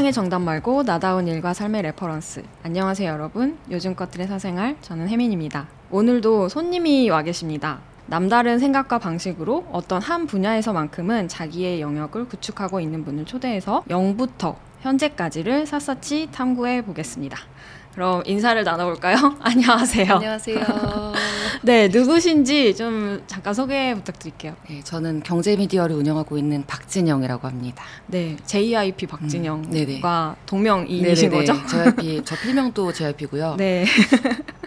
세상의 정답 말고 나다운 일과 삶의 레퍼런스. 안녕하세요 여러분, 요즘 것들의 사생활, 저는 혜민입니다. 오늘도 손님이 와 계십니다. 남다른 생각과 방식으로 어떤 한 분야에서만큼은 자기의 영역을 구축하고 있는 분을 초대해서 0부터 현재까지를 샅샅이 탐구해 보겠습니다. 그럼 인사를 나눠볼까요? 안녕하세요. 안녕하세요. 네, 누구신지 좀 잠깐 소개 부탁드릴게요. 네, 저는 경제미디어를 운영하고 있는 박진영이라고 합니다. 네, JIP 박진영과 동명이인이신 거죠? JIP, 저 필명도 JIP고요. 네.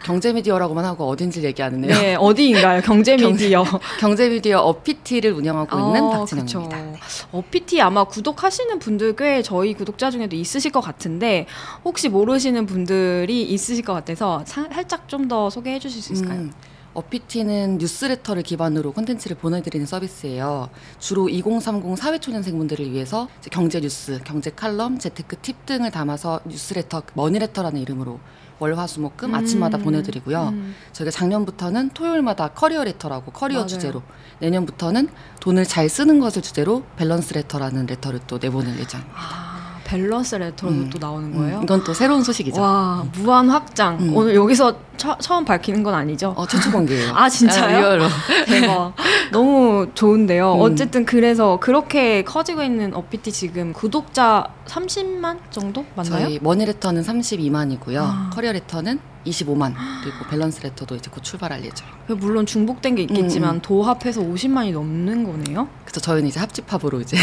경제미디어라고만 하고 어딘지 얘기 안 했네요. 네, 어디인가요? 경제미디어. 경제미디어 어피티를 운영하고 있는 박진영입니다. 네. 어피티 아마 구독하시는 분들 꽤 저희 구독자 중에도 있으실 것 같은데 혹시 모르시는 분들이 있으실 것 같아서 살짝 좀 더 소개해 주실 수 있을까요? 어피티는 뉴스레터를 기반으로 콘텐츠를 보내드리는 서비스예요. 주로 2030 사회초년생분들을 위해서 경제 뉴스, 경제 칼럼, 재테크 팁 등을 담아서 뉴스레터, 머니레터라는 이름으로 월화수목금 아침마다 보내드리고요. 저희가 작년부터는 토요일마다 커리어레터라고 커리어 맞아요. 주제로, 내년부터는 돈을 잘 쓰는 것을 주제로 밸런스레터라는 레터를 또 내보낼 예정입니다. 밸런스 레터도 또 나오는 거예요? 이건 또 새로운 소식이죠. 와, 무한 확장. 오늘 여기서 처음 밝히는 건 아니죠? 최초 공개예요. 아, 진짜요? 리얼로. 대박. 너무 좋은데요. 어쨌든 그래서 그렇게 커지고 있는 어피티 지금 구독자 30만 정도 맞나요? 저희 머니레터는 32만이고요. 커리어레터는 25만, 그리고 밸런스레터도 이제 곧 출발할 예정이에요. 물론 중복된 게 있겠지만 도합해서 50만이 넘는 거네요? 그렇죠. 저희는 이제 합집합으로 이제.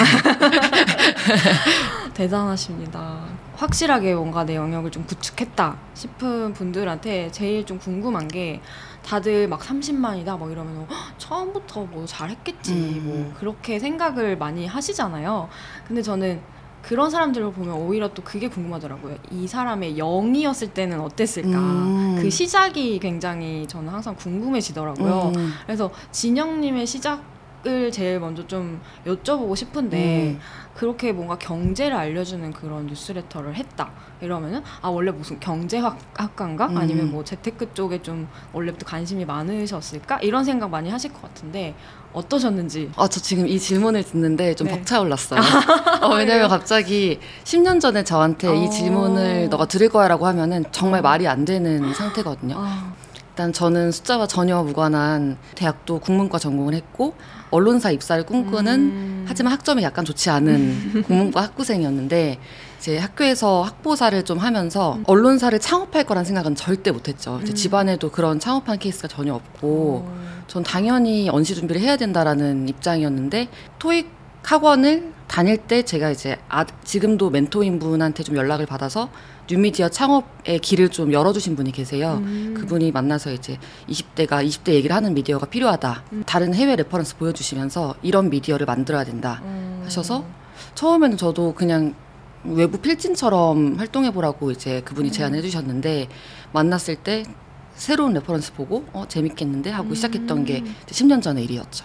대단하십니다. 확실하게 뭔가 내 영역을 좀 구축했다 싶은 분들한테 제일 좀 궁금한 게 다들 막 30만이다 막 이러면 처음부터 뭐 잘했겠지 뭐 그렇게 생각을 많이 하시잖아요. 근데 저는 그런 사람들을 보면 오히려 또 그게 궁금하더라고요. 이 사람의 0이었을 때는 어땠을까? 그 시작이 굉장히 저는 항상 궁금해지더라고요. 그래서 진영님의 시작을 제일 먼저 좀 여쭤보고 싶은데 그렇게 뭔가 경제를 알려주는 그런 뉴스레터를 했다 이러면은 아, 원래 무슨 경제학과인가? 아니면 뭐 재테크 쪽에 좀 원래부터 관심이 많으셨을까? 이런 생각 많이 하실 것 같은데 어떠셨는지? 저 지금 이 질문을 듣는데 좀 벅차올랐어요. 왜냐면 갑자기 10년 전에 저한테 이 질문을 너가 들을 거야 라고 하면은 정말 말이 안 되는 상태거든요. 일단 저는 숫자와 전혀 무관한 대학도 국문과 전공을 했고 언론사 입사를 꿈꾸는 하지만 학점이 약간 좋지 않은 국문과 학부생이었는데 이제 학교에서 학보사를 좀 하면서 언론사를 창업할 거란 생각은 절대 못했죠. 이제 집안에도 그런 창업한 케이스가 전혀 없고 전 당연히 언시 준비를 해야 된다라는 입장이었는데 토익 학원을 다닐 때 제가 이제 지금도 멘토인 분한테 좀 연락을 받아서 뉴미디어 창업의 길을 좀 열어주신 분이 계세요. 그분이 만나서 이제 20대 얘기를 하는 미디어가 필요하다. 다른 해외 레퍼런스 보여주시면서 이런 미디어를 만들어야 된다 하셔서 처음에는 저도 그냥 외부 필진처럼 활동해보라고 이제 그분이 제안해 주셨는데 만났을 때 새로운 레퍼런스 보고 재밌겠는데 하고 시작했던 게 10년 전의 일이었죠.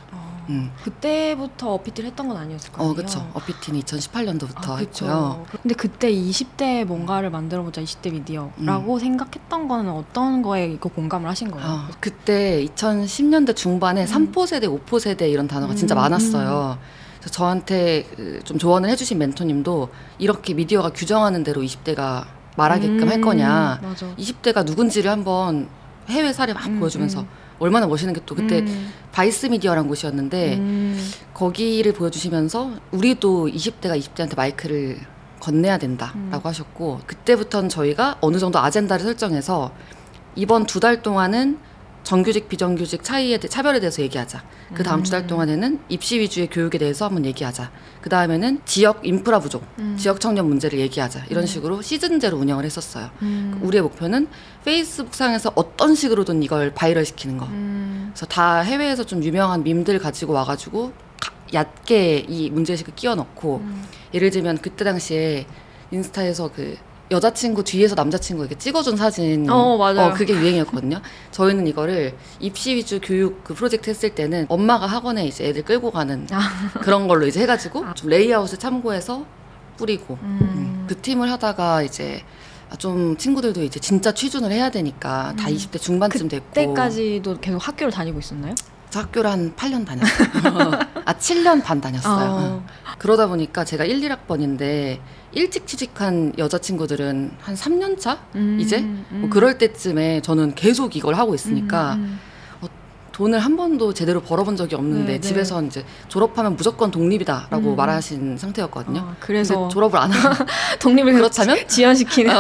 그때부터 어피티를 했던 건 아니었을 거예요. 그렇죠. 어피티는 2018년도부터 했고요. 근데 그때 20대 뭔가를 만들어보자, 20대 미디어라고 생각했던 거는 어떤 거에 이거 공감을 하신 거예요? 그때 2010년대 중반에 3포세대, 5포세대 이런 단어가 진짜 많았어요. 그래서 저한테 좀 조언을 해주신 멘토님도 이렇게 미디어가 규정하는 대로 20대가 말하게끔 할 거냐, 맞아. 20대가 누군지를 한번 해외 사례 막 보여주면서 얼마나 멋있는 게 또 그때 바이스 미디어라는 곳이었는데 거기를 보여주시면서 우리도 20대한테 마이크를 건네야 된다라고 하셨고 그때부터는 저희가 어느 정도 아젠다를 설정해서 이번 두 달 동안은 정규직, 비정규직 차별에 대해서 얘기하자. 그 다음 두 달 동안에는 입시 위주의 교육에 대해서 한번 얘기하자. 그 다음에는 지역 인프라 부족, 지역 청년 문제를 얘기하자. 이런 식으로 시즌제로 운영을 했었어요. 우리의 목표는 페이스북상에서 어떤 식으로든 이걸 바이럴시키는 거. 그래서 다 해외에서 좀 유명한 밈들 가지고 와가지고 얕게 이 문제의식을 끼워 넣고 예를 들면 그때 당시에 인스타에서 그 여자친구 뒤에서 남자친구에게 찍어준 사진 맞아요. 그게 유행이었거든요. 저희는 이거를 입시 위주 교육 그 프로젝트 했을 때는 엄마가 학원에 이제 애들 끌고 가는 그런 걸로 이제 해가지고 좀 레이아웃을 참고해서 뿌리고 그 팀을 하다가 이제 좀 친구들도 이제 진짜 취준을 해야 되니까 다 20대 중반쯤 됐고 그때까지도 계속 학교를 다니고 있었나요? 저 학교를 한 8년 다녔어요. 7년 반 다녔어요. 그러다 보니까 제가 1, 1학번인데 일찍 취직한 여자친구들은 한 3년 차? 이제? 뭐 그럴 때쯤에 저는 계속 이걸 하고 있으니까 돈을 한 번도 제대로 벌어본 적이 없는데 네, 집에서 네. 이제 졸업하면 무조건 독립이다라고 말하신 상태였거든요. 그래서 졸업을 안 하고 독립을 그렇다면 지연시키는.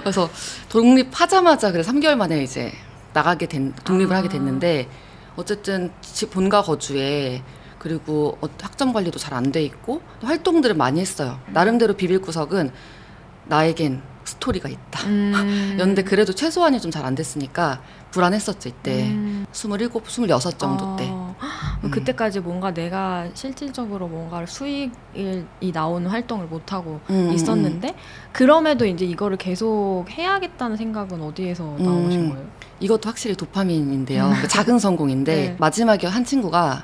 그래서 독립하자마자 그래 3개월 만에 이제 나가게 된 독립을 하게 됐는데 어쨌든 본가 거주에 그리고 학점 관리도 잘 안 돼 있고 활동들을 많이 했어요. 나름대로 비빌 구석은 나에겐 스토리가 있다. 였는데 그래도 최소한이 좀 잘 안 됐으니까. 불안했었죠 이때 27, 26 정도 때 그때까지 뭔가 내가 실질적으로 뭔가 수익이 나오는 활동을 못하고 있었는데 그럼에도 이제 이거를 계속 해야겠다는 생각은 어디에서 나오신 거예요? 이것도 확실히 도파민인데요 작은 성공인데 네. 마지막에 한 친구가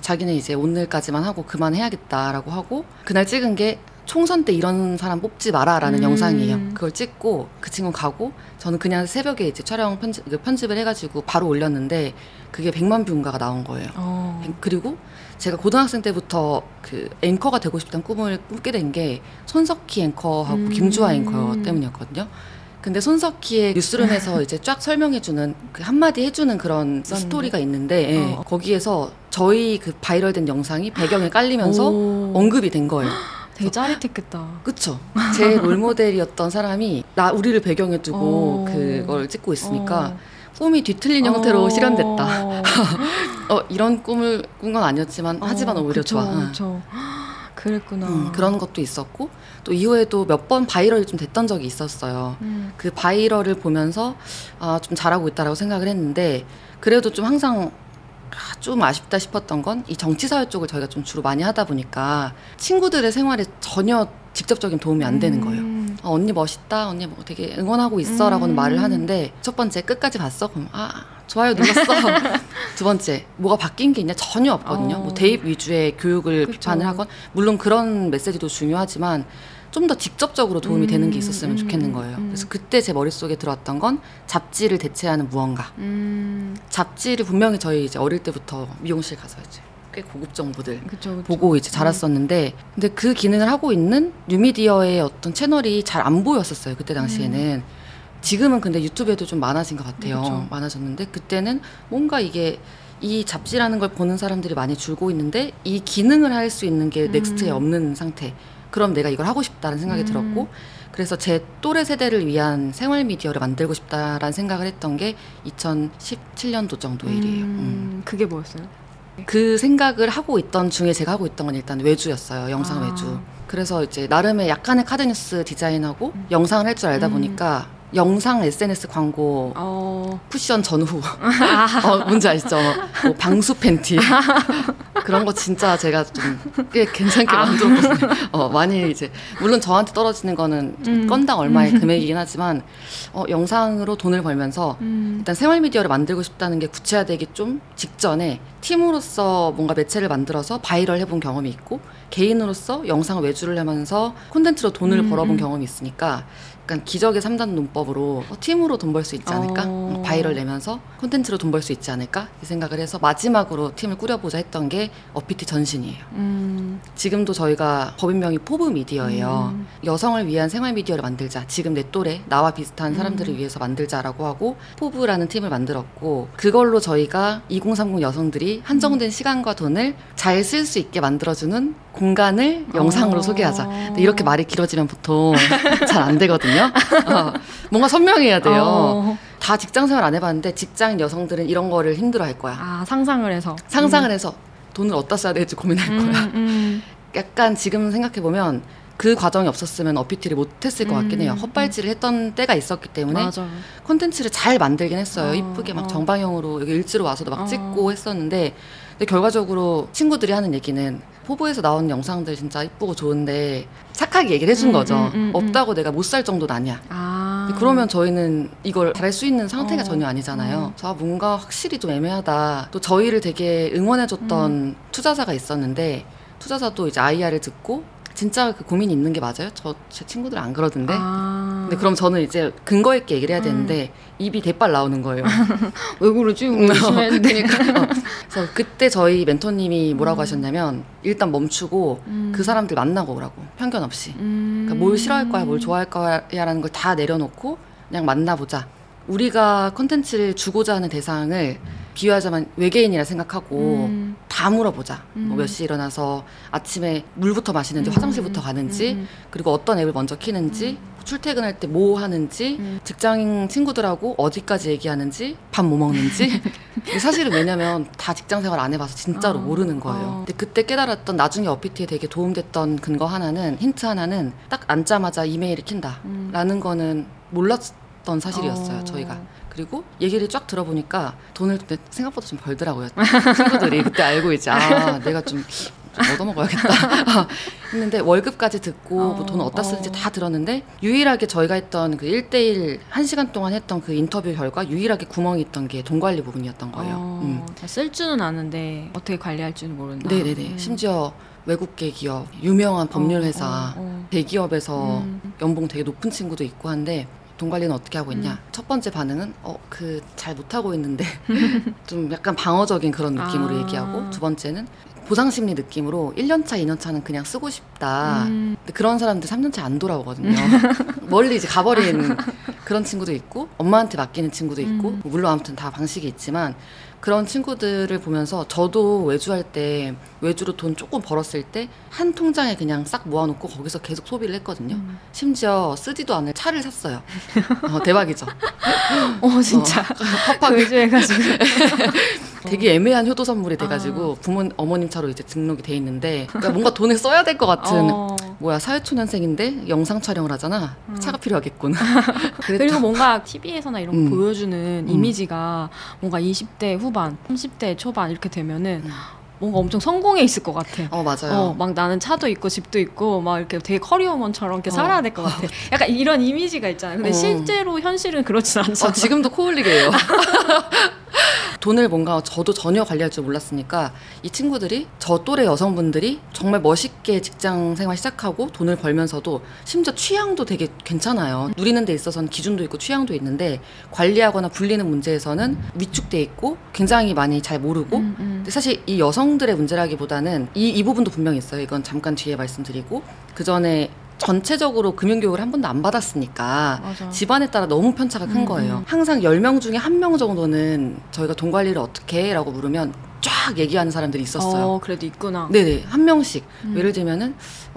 자기는 이제 오늘까지만 하고 그만해야겠다라고 하고 그날 찍은 게 총선 때 이런 사람 뽑지 마라라는 영상이에요. 그걸 찍고 그 친구는 가고 저는 그냥 새벽에 이제 촬영 편집을 해가지고 바로 올렸는데 그게 100만 뷰인가가 나온 거예요. 그리고 제가 고등학생 때부터 그 앵커가 되고 싶다는 꿈을 꾸게 된 게 손석희 앵커하고 김주하 앵커 때문이었거든요. 근데 손석희의 뉴스룸에서 이제 쫙 설명해주는 그 한마디 해주는 그런 스토리가 있는데 거기에서 저희 그 바이럴된 영상이 배경에 깔리면서 언급이 된 거예요. 되게 짜릿했겠다. 그쵸. 제 롤모델이었던 사람이 우리를 배경에 두고 그걸 찍고 있으니까 꿈이 뒤틀린 형태로 실현됐다. 이런 꿈을 꾼 건 아니었지만 하지만 오히려 그쵸, 좋아. 그쵸. 그랬구나. 그런 것도 있었고 또 이후에도 몇 번 바이럴이 좀 됐던 적이 있었어요. 그 바이럴을 보면서 좀 잘하고 있다라고 생각을 했는데 그래도 좀 항상 좀 아쉽다 싶었던 건 이 정치사회 쪽을 저희가 좀 주로 많이 하다 보니까 친구들의 생활에 전혀 직접적인 도움이 안 되는 거예요. 언니 멋있다, 언니 뭐 되게 응원하고 있어 라고는 말을 하는데 첫 번째 끝까지 봤어? 그럼 좋아요 눌렀어. 두 번째 뭐가 바뀐 게 있냐? 전혀 없거든요. 뭐 대입 위주의 교육을 그쵸. 비판을 하건 물론 그런 메시지도 중요하지만 좀 더 직접적으로 도움이 되는 게 있었으면 좋겠는 거예요. 그래서 그때 제 머릿속에 들어왔던 건 잡지를 대체하는 무언가. 잡지를 분명히 저희 이제 어릴 때부터 미용실 가서 이제 꽤 고급 정보들 그쵸, 그쵸. 보고 이제 자랐었는데 근데 그 기능을 하고 있는 뉴미디어의 어떤 채널이 잘 안 보였었어요. 그때 당시에는. 지금은 근데 유튜브에도 좀 많아진 것 같아요. 그쵸. 많아졌는데 그때는 뭔가 이게 이 잡지라는 걸 보는 사람들이 많이 줄고 있는데 이 기능을 할 수 있는 게 넥스트에 없는 상태. 그럼 내가 이걸 하고 싶다는 생각이 들었고 그래서 제 또래 세대를 위한 생활 미디어를 만들고 싶다라는 생각을 했던 게 2017년도 정도 일이에요. 그게 뭐였어요? 그 생각을 하고 있던 중에 제가 하고 있던 건 일단 외주였어요. 영상 외주. 그래서 이제 나름의 약간의 카드뉴스 디자인하고 영상을 할 줄 알다 보니까 영상 SNS 광고 쿠션 전후 뭔지 아시죠? 뭐 방수 팬티 그런 거 진짜 제가 좀 꽤 괜찮게 만들었거든요. 많이 이제 물론 저한테 떨어지는 거는 건당 얼마의 금액이긴 하지만 영상으로 돈을 벌면서 일단 생활 미디어를 만들고 싶다는 게 구체화되기 좀 직전에 팀으로서 뭔가 매체를 만들어서 바이럴 해본 경험이 있고 개인으로서 영상 외주를 하면서 콘텐츠로 돈을 벌어본 경험이 있으니까 약간 기적의 3단 논법으로 팀으로 돈 벌 수 있지 않을까? 바이럴 내면서 콘텐츠로 돈 벌 수 있지 않을까? 이 생각을 해서 마지막으로 팀을 꾸려보자 했던 게 어피티 전신이에요. 지금도 저희가 법인명이 포브 미디어예요. 여성을 위한 생활 미디어를 만들자. 지금 내 또래, 나와 비슷한 사람들을 위해서 만들자라고 하고 포브라는 팀을 만들었고 그걸로 저희가 2030 여성들이 한정된 시간과 돈을 잘 쓸 수 있게 만들어주는 공간을 영상으로 소개하자. 근데 이렇게 말이 길어지면 보통 잘 안 되거든요. 뭔가 선명해야 돼요. 다 직장생활 안 해봤는데 직장인 여성들은 이런 거를 힘들어할 거야. 상상을 해서 돈을 어디다 써야 될지 고민할 거야. 약간 지금 생각해보면 그 과정이 없었으면 어피티를 못했을 것 같긴 해요. 헛발질을 했던 때가 있었기 때문에 콘텐츠를 잘 만들긴 했어요. 이쁘게 막 정방형으로 여기 일지로 와서도 막 찍고 했었는데 근데 결과적으로 친구들이 하는 얘기는 포브에서 나온 영상들 진짜 이쁘고 좋은데 착하게 얘기를 해준 거죠. 없다고 내가 못 살 정도는 아니야. 그러면 저희는 이걸 잘할 수 있는 상태가 전혀 아니잖아요. 그래서 뭔가 확실히 좀 애매하다. 또 저희를 되게 응원해줬던 투자사가 있었는데 투자사도 이제 IR을 듣고 진짜 그 고민이 있는 게 맞아요? 제 친구들은 안 그러던데. 아. 근데 그럼 저는 이제 근거 있게 얘기를 해야 되는데 입이 대빨 나오는 거예요. 왜 그러지? 의심했는데니까. 그래서 그때 저희 멘토님이 뭐라고 하셨냐면 일단 멈추고 그 사람들 만나고 오라고. 편견 없이. 그러니까 뭘 싫어할 거야, 뭘 좋아할 거야라는 걸 다 내려놓고 그냥 만나보자. 우리가 컨텐츠를 주고자 하는 대상을 비유하자면 외계인이라 생각하고 다 물어보자. 뭐 몇 시 일어나서 아침에 물부터 마시는지 화장실부터 가는지 그리고 어떤 앱을 먼저 키는지 출퇴근할 때 뭐 하는지 직장인 친구들하고 어디까지 얘기하는지 밥 뭐 먹는지 사실은 왜냐면 다 직장생활 안 해봐서 진짜로 모르는 거예요. 근데 그때 깨달았던 나중에 어피티에 되게 도움됐던 근거 하나는 힌트 하나는 딱 앉자마자 이메일을 킨다 라는 거는 몰랐던 사실이었어요. 저희가. 그리고 얘기를 쫙 들어보니까 돈을 생각보다 좀 벌더라고요. 친구들이 그때 알고 이제 아 내가 좀 얻어먹어야겠다 했는데 월급까지 듣고 뭐 돈 어디다 쓰는지 다 들었는데 유일하게 저희가 했던 그 1대1 1시간 동안 했던 그 인터뷰 결과 유일하게 구멍이 있던 게 돈 관리 부분이었던 거예요. 쓸 줄은 아는데 어떻게 관리할 줄은 모른다. 네네네. 심지어 외국계 기업, 유명한 법률회사, 대기업에서 연봉 되게 높은 친구도 있고 한데 돈 관리는 어떻게 하고 있냐? 첫 번째 반응은 잘 못하고 있는데 좀 약간 방어적인 그런 느낌으로 얘기하고 두 번째는 보상심리 느낌으로 1년차, 2년차는 그냥 쓰고 싶다. 근데 그런 사람들 3년차 안 돌아오거든요. 멀리 이제 가버리는 그런 친구도 있고 엄마한테 맡기는 친구도 있고 물론 아무튼 다 방식이 있지만 그런 친구들을 보면서 저도 외주할 때 외주로 돈 조금 벌었을 때 한 통장에 그냥 싹 모아놓고 거기서 계속 소비를 했거든요. 심지어 쓰지도 않을 차를 샀어요. 대박이죠. 진짜 외주해가지고 되게 애매한 효도 선물이 돼가지고 어머님 차로 이제 등록이 돼 있는데 그러니까 뭔가 돈을 써야 될 것 같은 뭐야 사회초년생인데 영상 촬영을 하잖아. 차가 필요하겠군. 그리고 뭔가 TV에서나 이런 거 보여주는 이미지가 뭔가 20대 후반 30대 초반 이렇게 되면은 뭔가 엄청 성공해 있을 것 같아. 맞아요. 막 나는 차도 있고 집도 있고 막 이렇게 되게 커리어먼처럼 이렇게 살아야 될 것 같아. 약간 이런 이미지가 있잖아요. 근데 실제로 현실은 그렇진 않잖아. 지금도 코 흘리게요. 돈을 뭔가 저도 전혀 관리할 줄 몰랐으니까 이 친구들이 저 또래 여성분들이 정말 멋있게 직장생활 시작하고 돈을 벌면서도 심지어 취향도 되게 괜찮아요. 누리는 데 있어서는 기준도 있고 취향도 있는데 관리하거나 불리는 문제에서는 위축돼 있고 굉장히 많이 잘 모르고 근데 사실 이 여성들의 문제라기보다는 이 부분도 분명히 있어요. 이건 잠깐 뒤에 말씀드리고 그 전에 전체적으로 금융교육을 한 번도 안 받았으니까 맞아. 집안에 따라 너무 편차가 큰 거예요. 항상 10명 중에 1명 정도는 저희가 돈 관리를 어떻게 해? 라고 물으면 쫙 얘기하는 사람들이 있었어요. 그래도 있구나. 네네. 1명씩. 예를 들면은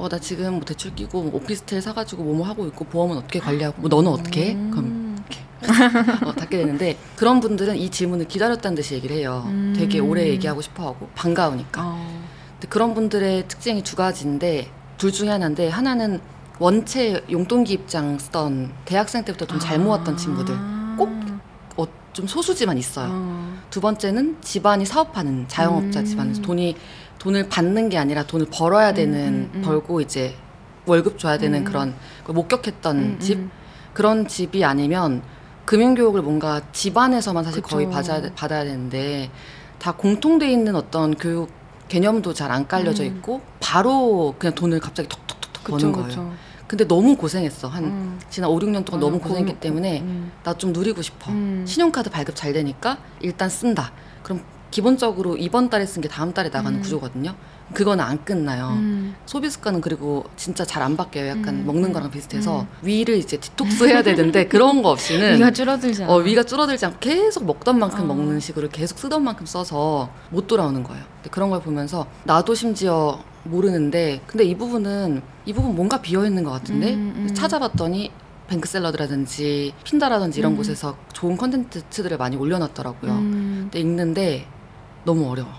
나 지금 뭐 대출 끼고 뭐 오피스텔 사가지고 뭐뭐 하고 있고 보험은 어떻게 관리하고 뭐 너는 어떻게 해? 그럼 닿게 되는데 그런 분들은 이 질문을 기다렸다는 듯이 얘기를 해요. 되게 오래 얘기하고 싶어하고 반가우니까. 근데 그런 분들의 특징이 두 가지인데 둘 중에 하나인데 하나는 원체 용돈기 입장 쓰던 대학생 때부터 돈 잘 모았던 친구들 꼭 좀 소수지만 있어요. 두 번째는 집안이 사업하는 자영업자 집안에서 돈을 받는 게 아니라 돈을 벌어야 되는 벌고 이제 월급 줘야 되는 그런 걸 목격했던 집 그런 집이 아니면 금융교육을 뭔가 집안에서만 사실 그쵸. 거의 받아야 되는데 다 공통돼 있는 어떤 교육 개념도 잘 안 깔려져 있고 바로 그냥 돈을 갑자기 톡톡톡톡 버는 거예요. 그쵸. 근데 너무 고생했어. 한 지난 5, 6년 동안 너무 고생했기 때문에 나 좀 누리고 싶어. 신용카드 발급 잘 되니까 일단 쓴다. 그럼 기본적으로 이번 달에 쓴 게 다음 달에 나가는 구조거든요. 그건 안 끝나요. 소비 습관은 그리고 진짜 잘 안 바뀌어요. 약간 먹는 거랑 비슷해서 위를 이제 디톡스 해야 되는데 그런 거 없이는 위가 줄어들지 않고 계속 먹던 만큼 먹는 식으로 계속 쓰던 만큼 써서 못 돌아오는 거예요. 근데 그런 걸 보면서 나도 심지어 모르는데 근데 이 부분 뭔가 비어있는 것 같은데 찾아봤더니 뱅크샐러드라든지 핀다라든지 이런 곳에서 좋은 컨텐츠들을 많이 올려놨더라고요. 근데 읽는데 너무 어려워.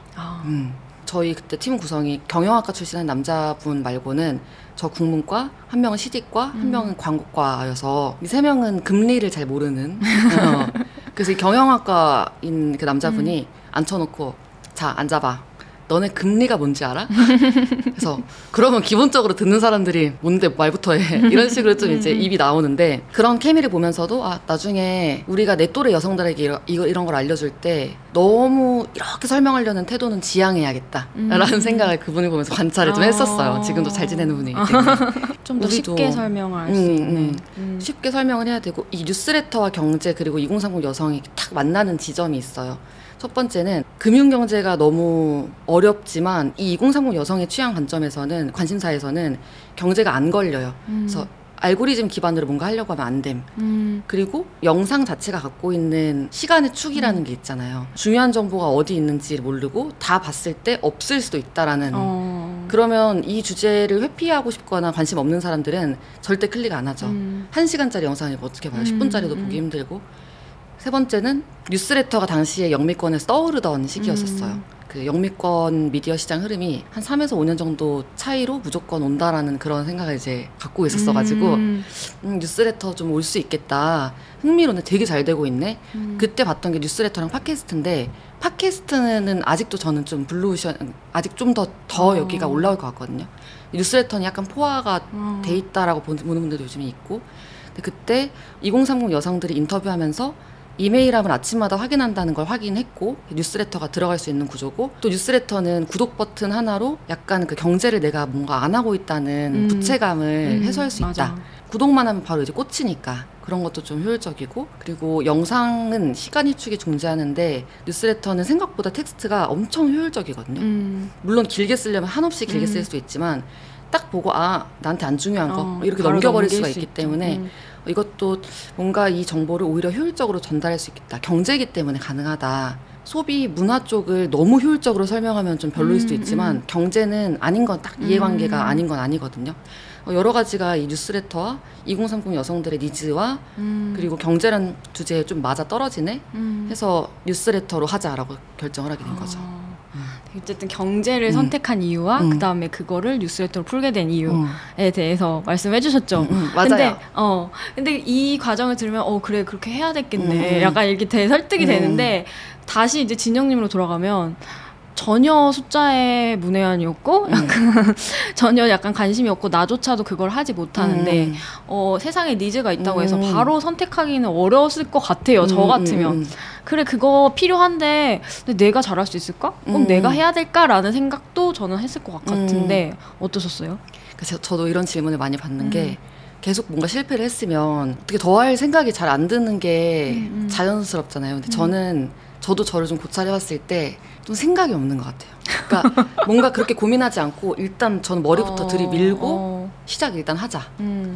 저희 그때 팀 구성이 경영학과 출신한 남자분 말고는 저 국문과, 한 명은 시디과, 한 명은 광고과여서 이 3명은 금리를 잘 모르는 그래서 경영학과인 그 남자분이 앉혀놓고 자, 앉아봐. 너네 금리가 뭔지 알아? 그래서 그러면 기본적으로 듣는 사람들이 뭔데 말부터 해 이런 식으로 좀 이제 입이 나오는데, 그런 케미를 보면서도 아 나중에 우리가 내 또래 여성들에게 이런 걸 알려줄 때 너무 이렇게 설명하려는 태도는 지양해야겠다 라는 생각을 그분을 보면서 관찰을 좀 했었어요. 지금도 잘 지내는 분이기 때문에 좀 더 쉽게 설명할 수 있는 쉽게 설명을 해야 되고, 이 뉴스레터와 경제 그리고 2030 여성이 딱 만나는 지점이 있어요. 첫 번째는 금융경제가 너무 어렵지만 이 2030 여성의 취향 관점에서는 관심사에서는 경제가 안 걸려요. 그래서 알고리즘 기반으로 뭔가 하려고 하면 안 됨. 그리고 영상 자체가 갖고 있는 시간의 축이라는 게 있잖아요. 중요한 정보가 어디 있는지 모르고 다 봤을 때 없을 수도 있다라는 그러면 이 주제를 회피하고 싶거나 관심 없는 사람들은 절대 클릭 안 하죠. 1시간짜리 영상을 어떻게 봐요. 10분짜리도 보기 힘들고. 세 번째는 뉴스레터가 당시에 영미권에서 떠오르던 시기였었어요. 그 영미권 미디어 시장 흐름이 한 3에서 5년 정도 차이로 무조건 온다라는 그런 생각을 이제 갖고 있었어가지고 뉴스레터 좀 올 수 있겠다. 흥미로운데 되게 잘 되고 있네. 그때 봤던 게 뉴스레터랑 팟캐스트인데, 팟캐스트는 아직도 저는 좀 블루오션 아직 좀 더 여기가 올라올 것 같거든요. 뉴스레터는 약간 포화가 돼 있다라고 보는 분들도 요즘에 있고, 근데 그때 2030 여성들이 인터뷰하면서 이메일함을 아침마다 확인한다는 걸 확인했고, 뉴스레터가 들어갈 수 있는 구조고, 또 뉴스레터는 구독 버튼 하나로 약간 그 경제를 내가 뭔가 안 하고 있다는 부채감을 해소할 수 맞아. 있다. 구독만 하면 바로 이제 꽂히니까 그런 것도 좀 효율적이고, 그리고 영상은 시간이 축이 존재하는데 뉴스레터는 생각보다 텍스트가 엄청 효율적이거든요. 물론 길게 쓰려면 한없이 길게 쓸 수도 있지만 딱 보고 아 나한테 안 중요한 거 이렇게 넘겨버릴 수가 있기 때문에 이것도 뭔가 이 정보를 오히려 효율적으로 전달할 수 있겠다. 경제이기 때문에 가능하다. 소비 문화 쪽을 너무 효율적으로 설명하면 좀 별로일 수도 있지만 경제는 아닌 건 딱 이해관계가 아닌 건 아니거든요. 여러 가지가 이 뉴스레터와 2030 여성들의 니즈와 그리고 경제라는 주제에 좀 맞아 떨어지네 해서 뉴스레터로 하자라고 결정을 하게 된 거죠. 어쨌든 경제를 선택한 이유와 그 다음에 그거를 뉴스레터로 풀게 된 이유에 대해서 말씀해 주셨죠. 맞아요. 근데 이 과정을 들으면 그래 그렇게 해야 됐겠네 약간 이렇게 대설득이 되는데, 다시 이제 진영님으로 돌아가면 전혀 숫자에 문외한이었고 전혀 약간 관심이 없고 나조차도 그걸 하지 못하는데 세상에 니즈가 있다고 해서 바로 선택하기는 어려웠을 것 같아요. 저 같으면 그래 그거 필요한데 근데 내가 잘할 수 있을까? 꼭 내가 해야 될까라는 생각도 저는 했을 것 같은데 어떠셨어요? 그래서 저도 이런 질문을 많이 받는 게, 계속 뭔가 실패를 했으면 어떻게 더 할 생각이 잘 안 드는 게 자연스럽잖아요. 근데 저도 저를 좀 고찰해봤을 때 좀 생각이 없는 것 같아요. 그러니까 뭔가 그렇게 고민하지 않고 일단 저는 머리부터 들이밀고 시작 일단 하자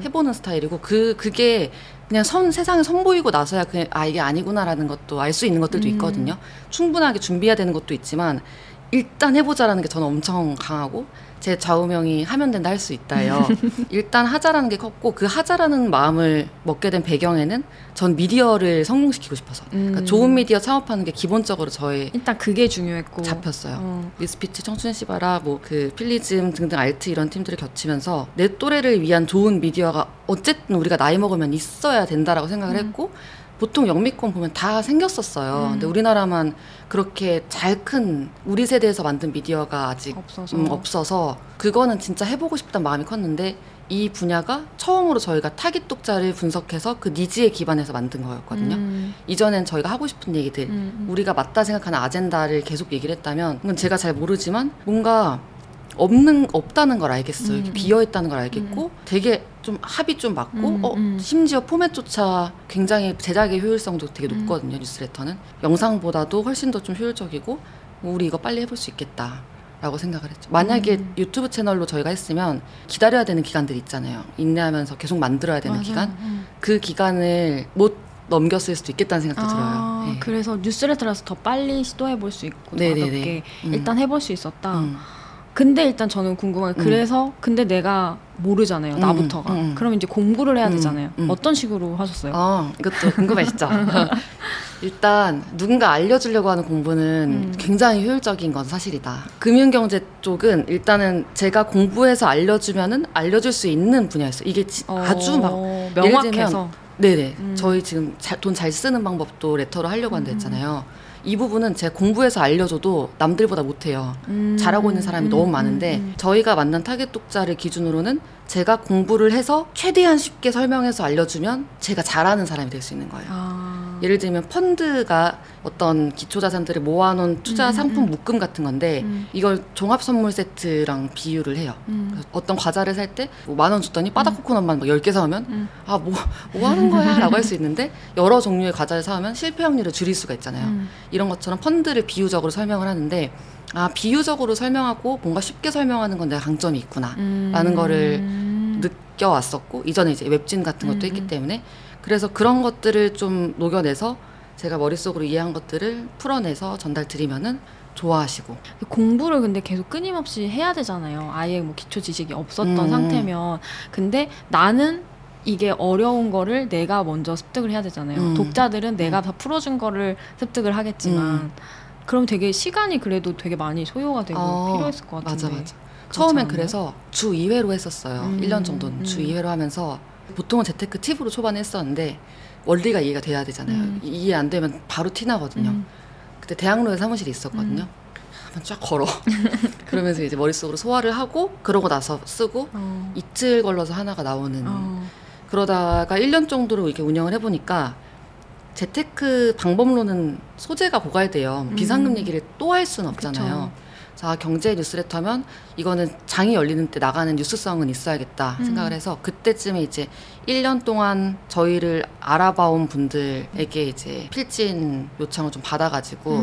해보는 스타일이고, 그게 그냥 세상에 선보이고 나서야 그냥 아 이게 아니구나라는 것도 알 수 있는 것들도 있거든요. 충분하게 준비해야 되는 것도 있지만 일단 해보자라는 게 저는 엄청 강하고, 제 좌우명이 하면 된다 할 수 있다예요. 일단 하자라는 게 컸고, 그 하자라는 마음을 먹게 된 배경에는 전 미디어를 성공시키고 싶어서 그러니까 좋은 미디어 창업하는 게 기본적으로 저의 일단 그게 중요했고 잡혔어요. 미스피츠, 청춘의 시바라, 뭐 그 필리즘 등등 알트 이런 팀들을 겹치면서 내 또래를 위한 좋은 미디어가 어쨌든 우리가 나이 먹으면 있어야 된다라고 생각을 했고, 보통 영미권 보면 다 생겼었어요. 근데 우리나라만 그렇게 잘 큰 우리 세대에서 만든 미디어가 아직 없어서 그거는 진짜 해보고 싶다는 마음이 컸는데, 이 분야가 처음으로 저희가 타깃 독자를 분석해서 그 니즈에 기반해서 만든 거였거든요. 이전엔 저희가 하고 싶은 얘기들, 우리가 맞다 생각하는 아젠다를 계속 얘기를 했다면, 그건 제가 잘 모르지만 뭔가 없다는 걸 알겠어요. 비어있다는 걸 알겠고 되게 좀 합이 좀 맞고 심지어 포맷조차 굉장히 제작의 효율성도 되게 높거든요. 뉴스레터는 영상보다도 훨씬 더 좀 효율적이고 우리 이거 빨리 해볼 수 있겠다 라고 생각을 했죠. 만약에 유튜브 채널로 저희가 했으면 기다려야 되는 기간들이 있잖아요. 인내하면서 계속 만들어야 되는 기간 그 기간을 못 넘겼을 수도 있겠다는 생각도 들어요. 네. 그래서 뉴스레터라서 더 빨리 시도해볼 수 있고 어떻게 일단 해볼 수 있었다. 근데 일단 저는 궁금한 게 그래서 근데 내가 모르잖아요. 나부터가. 그럼 이제 공부를 해야 되잖아요. 어떤 식으로 하셨어요? 이것도 궁금하시죠? 일단 누군가 알려주려고 하는 공부는 굉장히 효율적인 건 사실이다. 금융경제 쪽은 일단은 제가 공부해서 알려주면은 알려줄 수 있는 분야였어요. 이게 아주 막 명확해서. 예를 들면, 네네. 저희 지금 돈 잘 쓰는 방법도 레터로 하려고 한다 했잖아요. 이 부분은 제가 공부해서 알려줘도 남들보다 못해요. 잘하고 있는 사람이 너무 많은데 저희가 만난 타겟 독자를 기준으로는 제가 공부를 해서 최대한 쉽게 설명해서 알려주면 제가 잘하는 사람이 될 수 있는 거예요. 아. 예를 들면 펀드가 어떤 기초자산들을 모아놓은 투자 상품 묶음 같은 건데 이걸 종합선물 세트랑 비유를 해요. 어떤 과자를 살 때 뭐 1만 원 줬더니 바다 코코넛만 막 10개 사오면 아, 뭐 하는 거야 라고 할 수 있는데 여러 종류의 과자를 사오면 실패 확률을 줄일 수가 있잖아요. 이런 것처럼 펀드를 비유적으로 설명을 하는데 아, 비유적으로 설명하고 뭔가 쉽게 설명하는 건 내가 강점이 있구나 라는 거를 느껴왔었고 이전에 이제 웹진 같은 것도 했기 때문에 그래서 그런 것들을 좀 녹여내서 제가 머릿속으로 이해한 것들을 풀어내서 전달 드리면은 좋아하시고. 공부를 근데 계속 끊임없이 해야 되잖아요. 아예 뭐 기초 지식이 없었던 상태면. 근데 나는 이게 어려운 거를 내가 먼저 습득을 해야 되잖아요. 독자들은 내가 다 풀어준 거를 습득을 하겠지만 그럼 되게 시간이 그래도 되게 많이 소요가 되고 필요했을 것 같은데. 맞아. 처음엔 그래서 주 2회로 했었어요. 1년 정도는 주 2회로 하면서 보통은 재테크 팁으로 초반에 했었는데 원리가 이해가 돼야 되잖아요. 이해 안 되면 바로 티나거든요. 그때 대학로에 사무실이 있었거든요. 한번 쫙 걸어. 그러면서 이제 머릿속으로 소화를 하고 그러고 나서 쓰고 이틀 걸러서 하나가 나오는 그러다가 1년 정도로 이렇게 운영을 해보니까 재테크 방법론은 소재가 고갈돼요. 비상금 얘기를 또 할 수는 없잖아요. 그쵸. 자, 경제 뉴스레터면 이거는 장이 열리는 때 나가는 뉴스성은 있어야겠다 생각을 해서 그때쯤에 이제 1년 동안 저희를 알아봐온 분들에게 이제 필진 요청을 좀 받아가지고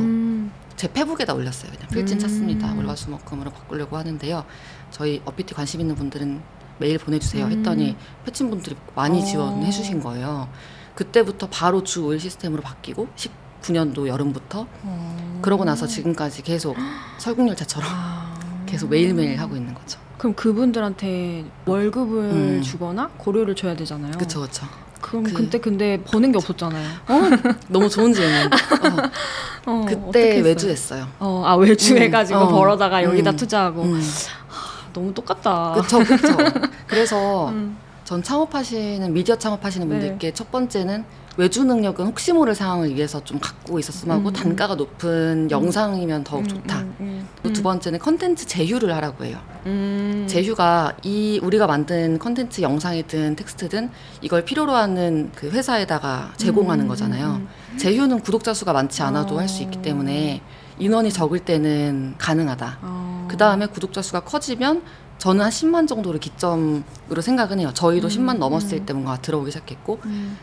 제 페북에다 올렸어요. 그냥 필진 찾습니다. 월화수목금으로 바꾸려고 하는데요. 저희 어피티 관심 있는 분들은 메일 보내주세요 했더니 패친 분들이 많이 지원해 주신 거예요. 그때부터 바로 주 5일 시스템으로 바뀌고 19년도 여름부터 그러고 나서 지금까지 계속 설국열차처럼 계속 매일매일 하고 있는 거죠. 그럼 그분들한테 월급을 주거나 고료를 줘야 되잖아요. 그렇죠, 그렇죠. 그럼 근데 버는 게 없었잖아요. 너무 좋은 질문. 그때 외주했어요. 아, 외주해가지고 벌어다가 여기다 투자하고. 너무 똑같다. 그렇죠, 그렇죠. 그래서 전 창업하시는 미디어 창업하시는 분들께 첫 번째는 외주 능력은 혹시 모를 상황을 위해서 좀 갖고 있었음 하고 단가가 높은 영상이면 더욱 좋다. 두 번째는 컨텐츠 제휴를 하라고 해요. 제휴가 이 우리가 만든 컨텐츠 영상이든 텍스트든 이걸 필요로 하는 그 회사에다가 제공하는 거잖아요. 제휴는 구독자 수가 많지 않아도 할 수 있기 때문에 인원이 적을 때는 가능하다. 그 다음에 구독자 수가 커지면 저는 한 10만 정도를 기점으로 생각은 해요. 저희도 10만 넘었을 때 뭔가 들어오기 시작했고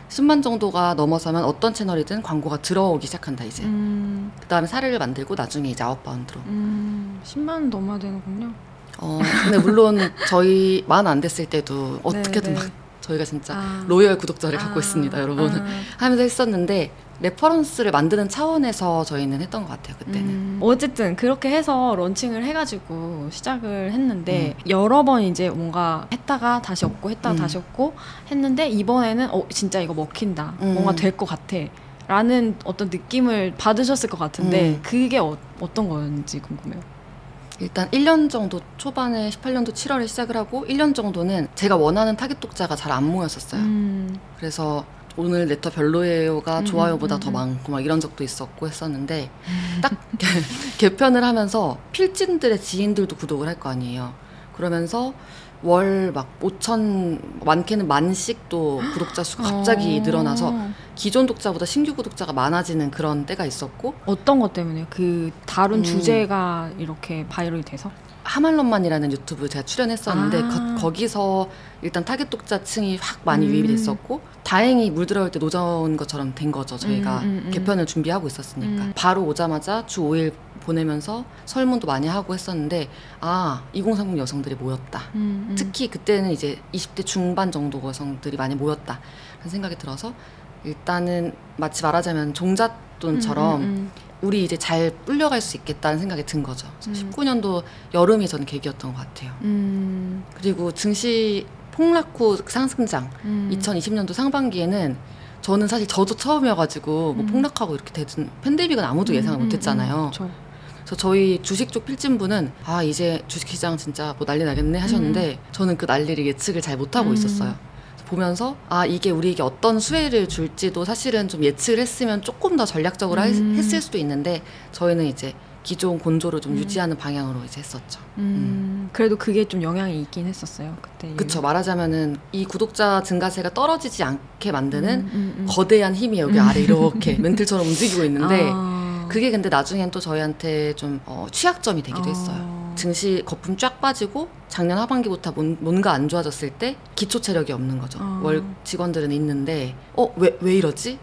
10만 정도가 넘어서면 어떤 채널이든 광고가 들어오기 시작한다 이제. 그 다음에 사례를 만들고 나중에 이제 아웃바운드로 10만 넘어야 되는군요. 근데 물론 저희 만 안 됐을 때도 어떻게든 막 저희가 진짜 로열 구독자를 갖고 있습니다 여러분 하면서 했었는데 레퍼런스를 만드는 차원에서 저희는 했던 것 같아요 그때는. 어쨌든 그렇게 해서 런칭을 해가지고 시작을 했는데 여러 번 이제 뭔가 했다가 다시 없고 했다가 다시 없고 했는데 이번에는 진짜 이거 먹힌다 뭔가 될 것 같아 라는 어떤 느낌을 받으셨을 것 같은데 그게 어떤 건지 궁금해요. 일단 1년 정도 초반에 18년도 7월에 시작을 하고 1년 정도는 제가 원하는 타겟 독자가 잘 안 모였었어요. 그래서 오늘 레터 별로예요가 좋아요보다 더 많고 막 이런 적도 있었고 했었는데 딱 개편을 하면서 필진들의 지인들도 구독을 할 거 아니에요. 그러면서 월 막 5천 많게는 만씩 또 구독자 수가 갑자기 늘어나서 기존 독자보다 신규 구독자가 많아지는 그런 때가 있었고. 어떤 것 때문에요? 그 다른 주제가 이렇게 바이럴이 돼서? 하말런만이라는 유튜브 제가 출연했었는데 거기서 일단 타겟 독자층이 확 많이 유입이 됐었고 다행히 물 들어올 때 노져온 것처럼 된 거죠. 저희가 개편을 준비하고 있었으니까 바로 오자마자 주 5일 보내면서 설문도 많이 하고 했었는데 2030 여성들이 모였다. 특히 그때는 이제 20대 중반 정도 여성들이 많이 모였다 하는 생각이 들어서 일단은 마치 말하자면 종잣돈처럼 우리 이제 잘 불려갈 수 있겠다는 생각이 든 거죠. 19년도 여름이 저는 계기였던 것 같아요. 그리고 증시 폭락 후 상승장 2020년도 상반기에는 저는 사실 저도 처음이어가지고 뭐 폭락하고 이렇게 되든 팬데믹은 아무도 예상을 못했잖아요. 그래서 저희 주식 쪽 필진분은 이제 주식시장 진짜 뭐 난리 나겠네 하셨는데 저는 그 난리를 예측을 잘 못하고 있었어요. 보면서 아 이게 우리에게 어떤 수혜를 줄지도 사실은 좀 예측을 했으면 조금 더 전략적으로 했을 수도 있는데 저희는 이제 기존 곤조를 좀 유지하는 방향으로 이제 했었죠. 그래도 그게 좀 영향이 있긴 했었어요 그때. 그쵸. 말하자면은 이 구독자 증가세가 떨어지지 않게 만드는 거대한 힘이 여기 아래 이렇게 멘틀처럼 움직이고 있는데 그게 근데 나중엔 또 저희한테 좀 취약점이 되기도 했어요. 증시 거품 쫙 빠지고 작년 하반기부터 뭔가 안 좋아졌을 때 기초 체력이 없는 거죠. 월 직원들은 있는데 왜 이러지?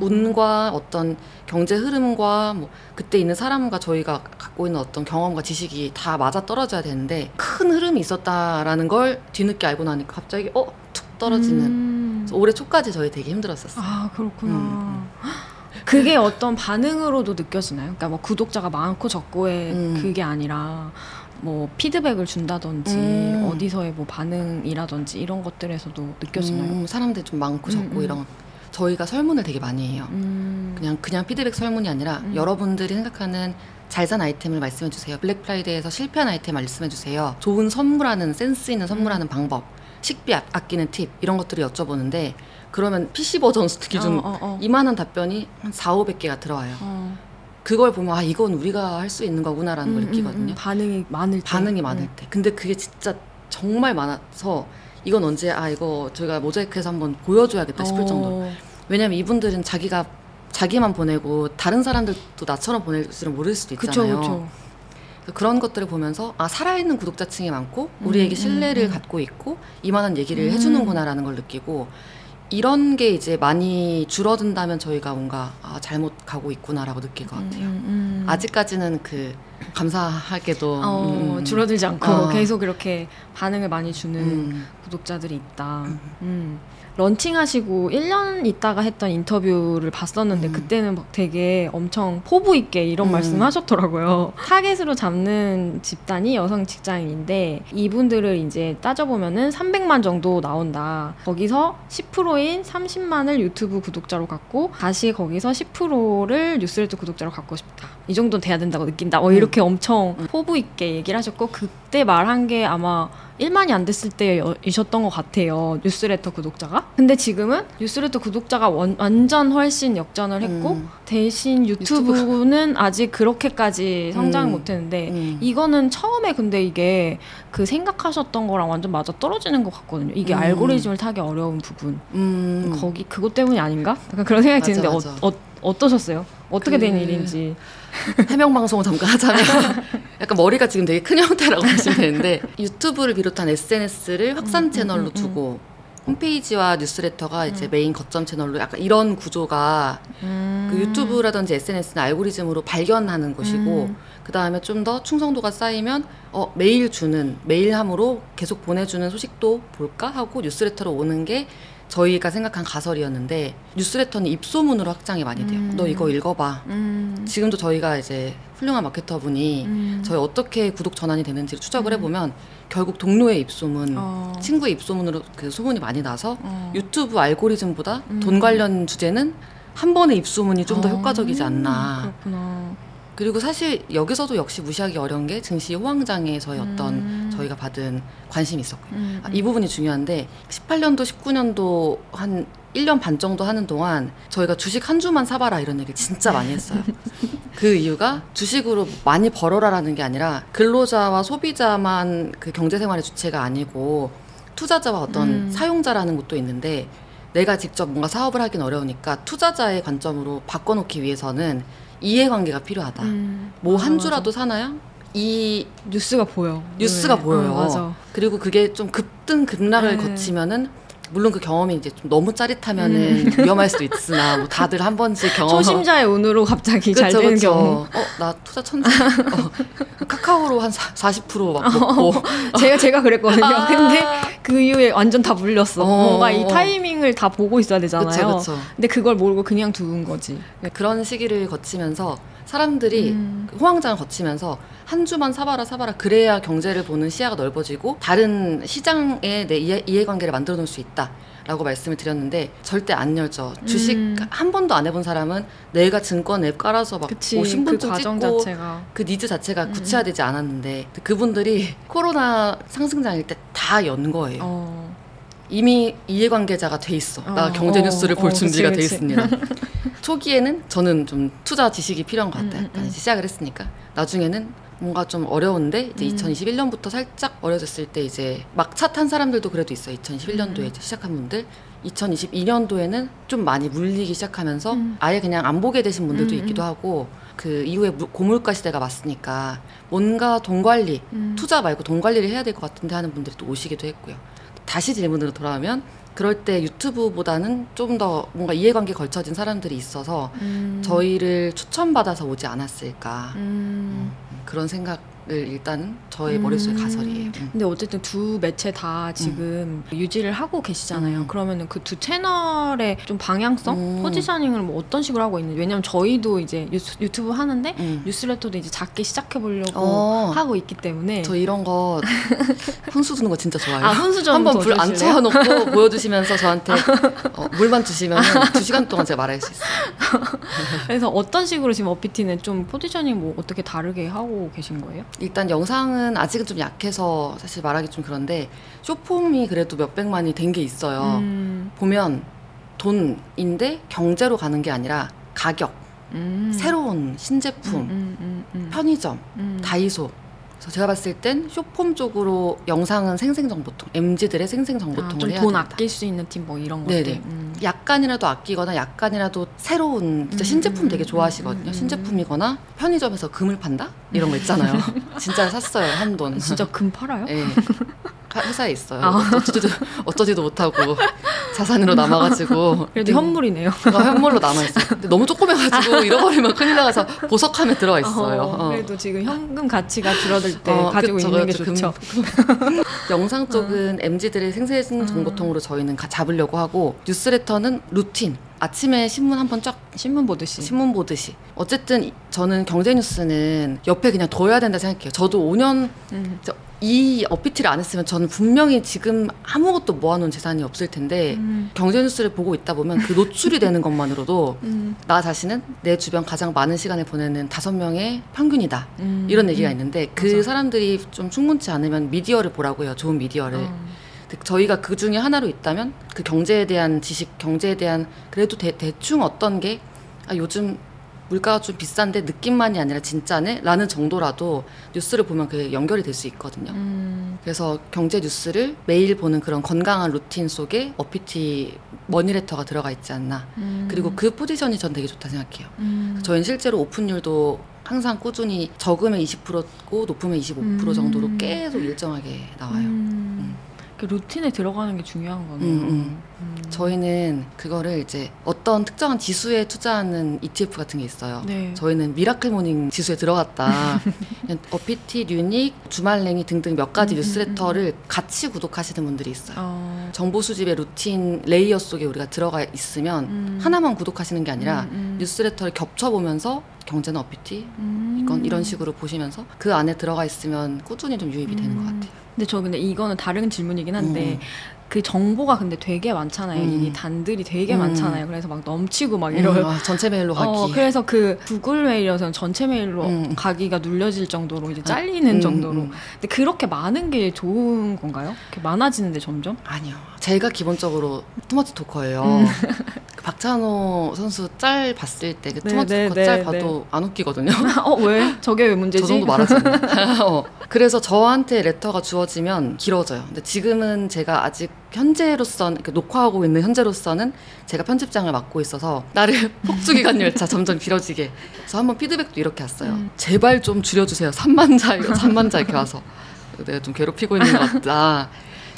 운과 어떤 경제 흐름과 뭐 그때 있는 사람과 저희가 갖고 있는 어떤 경험과 지식이 다 맞아 떨어져야 되는데 큰 흐름이 있었다라는 걸 뒤늦게 알고 나니까 갑자기 툭 떨어지는. 그래서 올해 초까지 저희 되게 힘들었었어요. 아 그렇구나. 그게 어떤 반응으로도 느껴지나요? 그러니까 뭐 구독자가 많고 적고의 그게 아니라 뭐 피드백을 준다든지 어디서의 뭐 반응이라든지 이런 것들에서도 느껴지나요? 사람들이 좀 많고 적고 이런. 저희가 설문을 되게 많이 해요. 그냥 피드백 설문이 아니라 여러분들이 생각하는 잘 산 아이템을 말씀해 주세요. 블랙 프라이데이에서 실패한 아이템 말씀해 주세요. 좋은 선물하는 센스 있는 선물하는 방법, 식비 아끼는 팁 이런 것들을 여쭤보는데 그러면 PC 버전 기준 이만한 답변이 한 4,500개가 들어와요. 그걸 보면 아 이건 우리가 할 수 있는 거구나라는 걸 느끼거든요. 반응이 많을 때. 근데 그게 진짜 정말 많아서 이건 언제 이거 저희가 모자이크해서 한번 보여줘야겠다 싶을 정도로. 왜냐면 이분들은 자기만 보내고 다른 사람들도 나처럼 보낼 줄은 모를 수도 있잖아요. 그쵸. 그런 것들을 보면서 살아있는 구독자층이 많고 우리에게 신뢰를 갖고 있고 이만한 얘기를 해주는구나라는 걸 느끼고 이런 게 이제 많이 줄어든다면 저희가 뭔가 잘못 가고 있구나라고 느낄 것 같아요. 아직까지는 감사하게도 줄어들지 않고 계속 이렇게 반응을 많이 주는 구독자들이 있다. 런칭하시고 1년 있다가 했던 인터뷰를 봤었는데 그때는 막 되게 엄청 포부 있게 이런 말씀하셨더라고요. 타겟으로 잡는 집단이 여성 직장인인데 이분들을 이제 따져보면은 300만 정도 나온다. 거기서 10%인 30만을 유튜브 구독자로 갖고 다시 거기서 10%를 뉴스레터 구독자로 갖고 싶다. 이 정도는 돼야 된다고 느낀다. 이렇게 엄청 포부 있게 얘기를 하셨고 그때 말한 게 아마 1만이 안 됐을 때이셨던 것 같아요. 뉴스레터 구독자가. 근데 지금은 뉴스레터 구독자가 완전 훨씬 역전을 했고 대신 유튜브는 아직 그렇게까지 성장을 못했는데 이거는 처음에 근데 이게 그 생각하셨던 거랑 완전 맞아 떨어지는 것 같거든요. 이게 알고리즘을 타기 어려운 부분. 그것 때문이 아닌가? 약간 그런 생각이 드는데 어떠셨어요? 어떻게 된 일인지. 해명방송을 잠깐 하자면 약간 머리가 지금 되게 큰 형태라고 보시면 되는데 유튜브를 비롯한 SNS를 확산 채널로 두고 홈페이지와 뉴스레터가 이제 메인 거점 채널로 약간 이런 구조가 그 유튜브라든지 SNS는 알고리즘으로 발견하는 것이고 그 다음에 좀 더 충성도가 쌓이면 메일함으로 계속 보내주는 소식도 볼까 하고 뉴스레터로 오는 게 저희가 생각한 가설이었는데 뉴스레터는 입소문으로 확장이 많이 돼요. 너 이거 읽어봐. 지금도 저희가 이제 훌륭한 마케터분이 저희 어떻게 구독 전환이 되는지를 추적을 해보면 결국 동료의 입소문, 친구의 입소문으로 그 소문이 많이 나서 유튜브 알고리즘보다 돈 관련 주제는 한 번의 입소문이 좀 더 효과적이지 않나. 그렇구나. 그리고 사실 여기서도 역시 무시하기 어려운 게 증시 호황장에서의 어떤 저희가 받은 관심이 있었고요. 이 부분이 중요한데 18년도, 19년도 한 1년 반 정도 하는 동안 저희가 주식 한 주만 사봐라 이런 얘기를 진짜 많이 했어요. 그 이유가 주식으로 많이 벌어라라는 게 아니라 근로자와 소비자만 그 경제생활의 주체가 아니고 투자자와 어떤 사용자라는 것도 있는데 내가 직접 뭔가 사업을 하긴 어려우니까 투자자의 관점으로 바꿔놓기 위해서는 이해관계가 필요하다. 뭐 한 주라도 사나야? 이 뉴스가 보여. 뉴스가 보여요. 맞아. 그리고 그게 좀 급등 급락을 거치면은 물론 그 경험이 이제 좀 너무 짜릿하면은 위험할 수도 있으나 뭐 다들 한 번씩 경험. 초심자의 운으로 갑자기 그쵸, 잘 되는 경우. 나 투자 천재. 카카오로 한 40% 막 먹고. 제가 그랬거든요. 근데 그 이후에 완전 다 물렸어. 뭔가 이 타이밍을 다 보고 있어야 되잖아요. 그쵸. 근데 그걸 모르고 그냥 두는 거지. 그런 시기를 거치면서 사람들이 호황장을 거치면서 한 주만 사봐라 그래야 경제를 보는 시야가 넓어지고 다른 시장에 내 이해관계를 만들어 놓을 수 있다 라고 말씀을 드렸는데 절대 안 열죠. 주식 한 번도 안 해본 사람은 내가 증권 앱 깔아서 막 신분증 그 찍고 자체가. 그 니즈 자체가 구체화되지 않았는데 그분들이 코로나 상승장일 때 다 연 거예요. 이미 이해관계자가 돼 있어. 나 경제 뉴스를 볼 준비가 그치, 그치. 돼 있습니다. 초기에는 저는 좀 투자 지식이 필요한 것 같아요. 시작을 했으니까. 나중에는 뭔가 좀 어려운데 이제 2021년부터 살짝 어려졌을 때 이제 막 차 탄 사람들도 그래도 있어요. 2011년도에 이제 시작한 분들. 2022년도에는 좀 많이 물리기 시작하면서 아예 그냥 안 보게 되신 분들도 있기도 하고, 그 이후에 고물가 시대가 왔으니까 뭔가 돈 관리, 투자 말고 돈 관리를 해야 될 것 같은데 하는 분들이 또 오시기도 했고요. 다시 질문으로 돌아오면 그럴 때 유튜브보다는 좀 더 뭔가 이해관계 걸쳐진 사람들이 있어서 저희를 추천받아서 오지 않았을까 그런 생각을 일단은 저의 머릿속에 가설이에요. 근데 어쨌든 두 매체 다 지금 유지를 하고 계시잖아요. 그러면은 그 두 채널의 좀 방향성, 포지셔닝을 뭐 어떤 식으로 하고 있는지. 왜냐면 저희도 이제 유튜브 하는데 뉴스레터도 이제 작게 시작해 보려고 하고 있기 때문에. 저 이런 거 훈수 주는 거 진짜 좋아해요. 아, 훈수 좀 한번 불 안 채워놓고 보여주시면서 저한테 물만 주시면 2시간 동안 제가 말할 수 있어요. 그래서 어떤 식으로 지금 어피티는 좀 포지셔닝 뭐 어떻게 다르게 하고 계신 거예요? 일단 영상은 아직은 좀 약해서 사실 말하기 좀 그런데 쇼폼이 그래도 몇백만이 된 게 있어요. 보면 돈인데 경제로 가는 게 아니라 가격, 새로운 신제품, 편의점, 다이소. 그래서 제가 봤을 땐 쇼폼 쪽으로 영상은 생생정보통, MZ들의 생생정보통을 해야 됩니다. 돈 아낄 수 있는 팁 뭐 이런 것들. 네네. 약간이라도 아끼거나 약간이라도 새로운 진짜 신제품 되게 좋아하시거든요. 신제품이거나 편의점에서 금을 판다? 이런 거 있잖아요. 진짜 샀어요. 한 돈. 진짜 금 팔아요? 네. 회사에 있어요. 아. 어쩌지도 못하고 자산으로 남아가지고. 그래도 현물이네요. 현물로 남아있어요. 근데 너무 조그매가지고 잃어버리면 큰일 나가서 보석함에 들어가 있어요. 그래도 지금 현금 가치가 줄어들 때 가지고 그쵸, 있는 게 좋죠. 영상 쪽은 MZ들의 생생한 정보통으로 저희는 잡으려고 하고, 뉴스레터는 루틴. 아침에 신문 한번 쫙 신문 보듯이 어쨌든 저는 경제뉴스는 옆에 그냥 둬야 된다 생각해요. 저도 5년 이 어피티를 안 했으면 저는 분명히 지금 아무것도 모아놓은 재산이 없을 텐데 경제뉴스를 보고 있다 보면 그 노출이 되는 것만으로도 나 자신은 내 주변 가장 많은 시간을 보내는 5명의 평균이다 이런 얘기가 있는데 그 맞아. 사람들이 좀 충분치 않으면 미디어를 보라고 해요. 좋은 미디어를. 저희가 그 중에 하나로 있다면 그 경제에 대한 지식, 경제에 대한 그래도 대충 어떤 게 요즘 물가가 좀 비싼데 느낌만이 아니라 진짜네? 라는 정도라도 뉴스를 보면 그게 연결이 될 수 있거든요. 그래서 경제 뉴스를 매일 보는 그런 건강한 루틴 속에 어피티 머니레터가 들어가 있지 않나. 그리고 그 포지션이 전 되게 좋다 생각해요. 저희는 실제로 오픈율도 항상 꾸준히 적으면 20%고 높으면 25% 정도로 계속 일정하게 나와요. 그 루틴에 들어가는 게 중요한 거네요. 저희는 그거를 이제 어떤 특정한 지수에 투자하는 ETF 같은 게 있어요. 네. 저희는 미라클 모닝 지수에 들어갔다. 어피티, 뉴닉, 주말랭이 등등 몇 가지 뉴스레터를 같이 구독하시는 분들이 있어요. 정보 수집의 루틴 레이어 속에 우리가 들어가 있으면 하나만 구독하시는 게 아니라 뉴스레터를 겹쳐보면서 경제는 어피티 이건 이런 식으로 보시면서 그 안에 들어가 있으면 꾸준히 좀 유입이 되는 것 같아요. 근데 이거는 다른 질문이긴 한데 그 정보가 근데 되게 많잖아요. 이 단들이 되게 많잖아요. 그래서 막 넘치고 막 이런 전체 메일로 가기. 그래서 그 구글 메일에서는 전체 메일로 가기가 눌려질 정도로 이제 잘리는 정도로. 근데 그렇게 많은 게 좋은 건가요? 그렇게 많아지는데 점점? 아니요. 제가 기본적으로 투머치 토커예요. 그 박찬호 선수 짤 봤을 때 그 투머치 토커 짤 봐도 안 웃기거든요. 왜? 저게 왜 문제지? 저 정도 말하잖아요. 그래서 저한테 레터가 주어지면 길어져요. 근데 지금은 제가 아직 현재로서는 녹화하고 있는 현재로서는 제가 편집장을 맡고 있어서 나를 폭주기간 열차 점점 길어지게. 그래서 한번 피드백도 이렇게 왔어요. 제발 좀 줄여주세요. 3만 자 이렇게 와서 내가 좀 괴롭히고 있는 것 같다.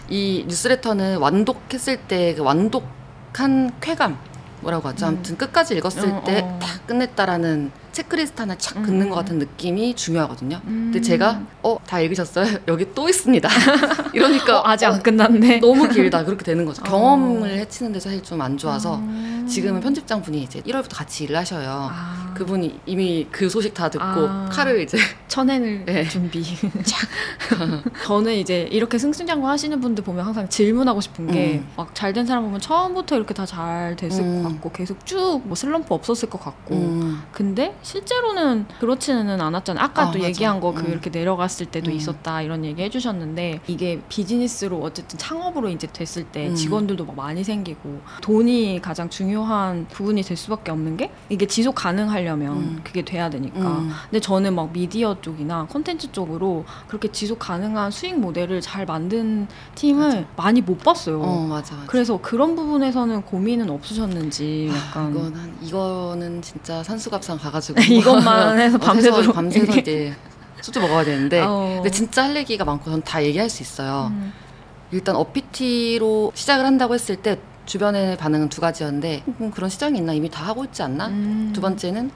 이 뉴스레터는 완독했을 때 그 완독한 쾌감 뭐라고 하죠? 아무튼 끝까지 읽었을 때 다 끝냈다라는 체크리스트 하나 착 긋는 것 같은 느낌이 중요하거든요. 근데 제가 다 읽으셨어요? 여기 또 있습니다. 이러니까 아직 안 끝났네. 너무 길다. 그렇게 되는 거죠. 경험을 해치는 데 사실 좀 안 좋아서 지금은 편집장 분이 이제 1월부터 같이 일하셔요. 그분이 이미 그 소식 다 듣고 칼을 이제 천행을 네. 준비 저는 이제 이렇게 승승장구 하시는 분들 보면 항상 질문하고 싶은 게 막 잘된 사람 보면 처음부터 이렇게 다 잘 됐을 것 같고 계속 쭉 뭐 슬럼프 없었을 것 같고 근데 실제로는 그렇지는 않았잖아요. 아까 또 맞아. 얘기한 거 그렇게 내려갔을 때도 있었다 이런 얘기 해주셨는데 이게 비즈니스로 어쨌든 창업으로 이제 됐을 때 직원들도 막 많이 생기고 돈이 가장 중요한 부분이 될 수밖에 없는 게 이게 지속 가능하려면 그게 돼야 되니까 근데 저는 막 미디어 쪽이나 콘텐츠 쪽으로 그렇게 지속 가능한 수익 모델을 잘 만든 팀을 맞아. 많이 못 봤어요. 맞아. 그래서 그런 부분에서는 고민은 없으셨는지 약간 이거는 진짜 산수갑상 가가지고 이것만 해서 밤새도록 이렇게 수주 먹어야 되는데 근데 진짜 할 얘기가 많고 전 다 얘기할 수 있어요. 일단 어피티로 시작을 한다고 했을 때 주변의 반응은 두 가지였는데 그런 시장이 있나? 이미 다 하고 있지 않나? 두 번째는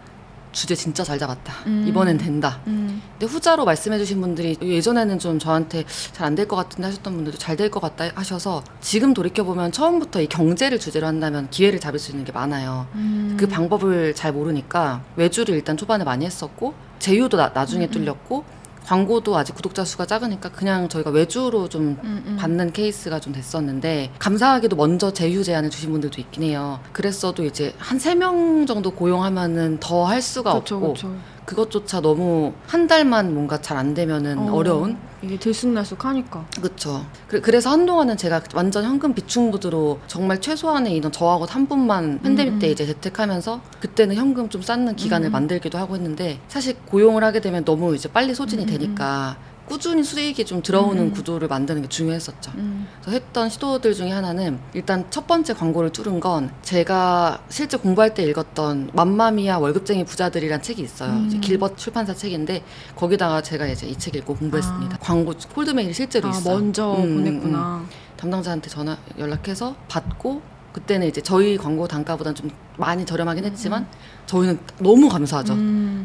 주제 진짜 잘 잡았다. 이번엔 된다. 근데 후자로 말씀해주신 분들이 예전에는 좀 저한테 잘 안 될 것 같은데 하셨던 분들도 잘 될 것 같다 하셔서 지금 돌이켜보면 처음부터 이 경제를 주제로 한다면 기회를 잡을 수 있는 게 많아요. 그 방법을 잘 모르니까 외주를 일단 초반에 많이 했었고 제휴도 나중에 뚫렸고 광고도 아직 구독자 수가 작으니까 그냥 저희가 외주로 좀 받는 케이스가 좀 됐었는데 감사하게도 먼저 제휴 제안을 주신 분들도 있긴 해요. 그랬어도 이제 한 3명 정도 고용하면은 더 할 수가 그쵸, 없고 그쵸. 그것조차 너무 한 달만 뭔가 잘 안 되면은 어려운 이게 들쑥날쑥하니까 그렇죠. 그래서 한동안은 제가 완전 현금 비충부드로 정말 최소한의 인원 저하고 한 분만 팬데믹 때 이제 재택하면서 그때는 현금 좀 쌓는 기간을 만들기도 하고 했는데 사실 고용을 하게 되면 너무 이제 빨리 소진이 되니까 꾸준히 수익이 좀 들어오는 구조를 만드는 게 중요했었죠. 그래서 했던 시도들 중에 하나는 일단 첫 번째 광고를 뚫은 건 제가 실제 공부할 때 읽었던 맘마미아 월급쟁이 부자들이란 책이 있어요. 이제 길벗 출판사 책인데 거기다가 제가 이제 이 책 읽고 공부했습니다. 광고 콜드메일이 실제로 있어요. 먼저 보냈구나. 담당자한테 전화 연락해서 받고 그때는 이제 저희 광고 단가보다는 좀 많이 저렴하긴 했지만 저희는 너무 감사하죠.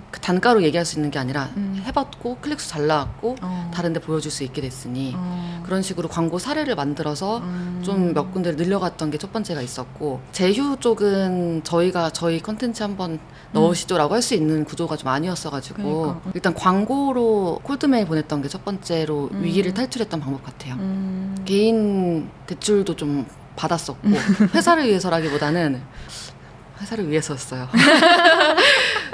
그 단가로 얘기할 수 있는 게 아니라 해봤고 클릭수 잘 나왔고 다른 데 보여줄 수 있게 됐으니 그런 식으로 광고 사례를 만들어서 좀 몇 군데를 늘려갔던 게 첫 번째가 있었고 제휴 쪽은 저희가 저희 컨텐츠 한번 넣으시죠 라고 할 수 있는 구조가 좀 아니었어가지고 그러니까. 일단 광고로 콜드메일 보냈던 게 첫 번째로 위기를 탈출했던 방법 같아요. 개인 대출도 좀 받았었고 회사를 위해서라기보다는 회사를 위해서였어요.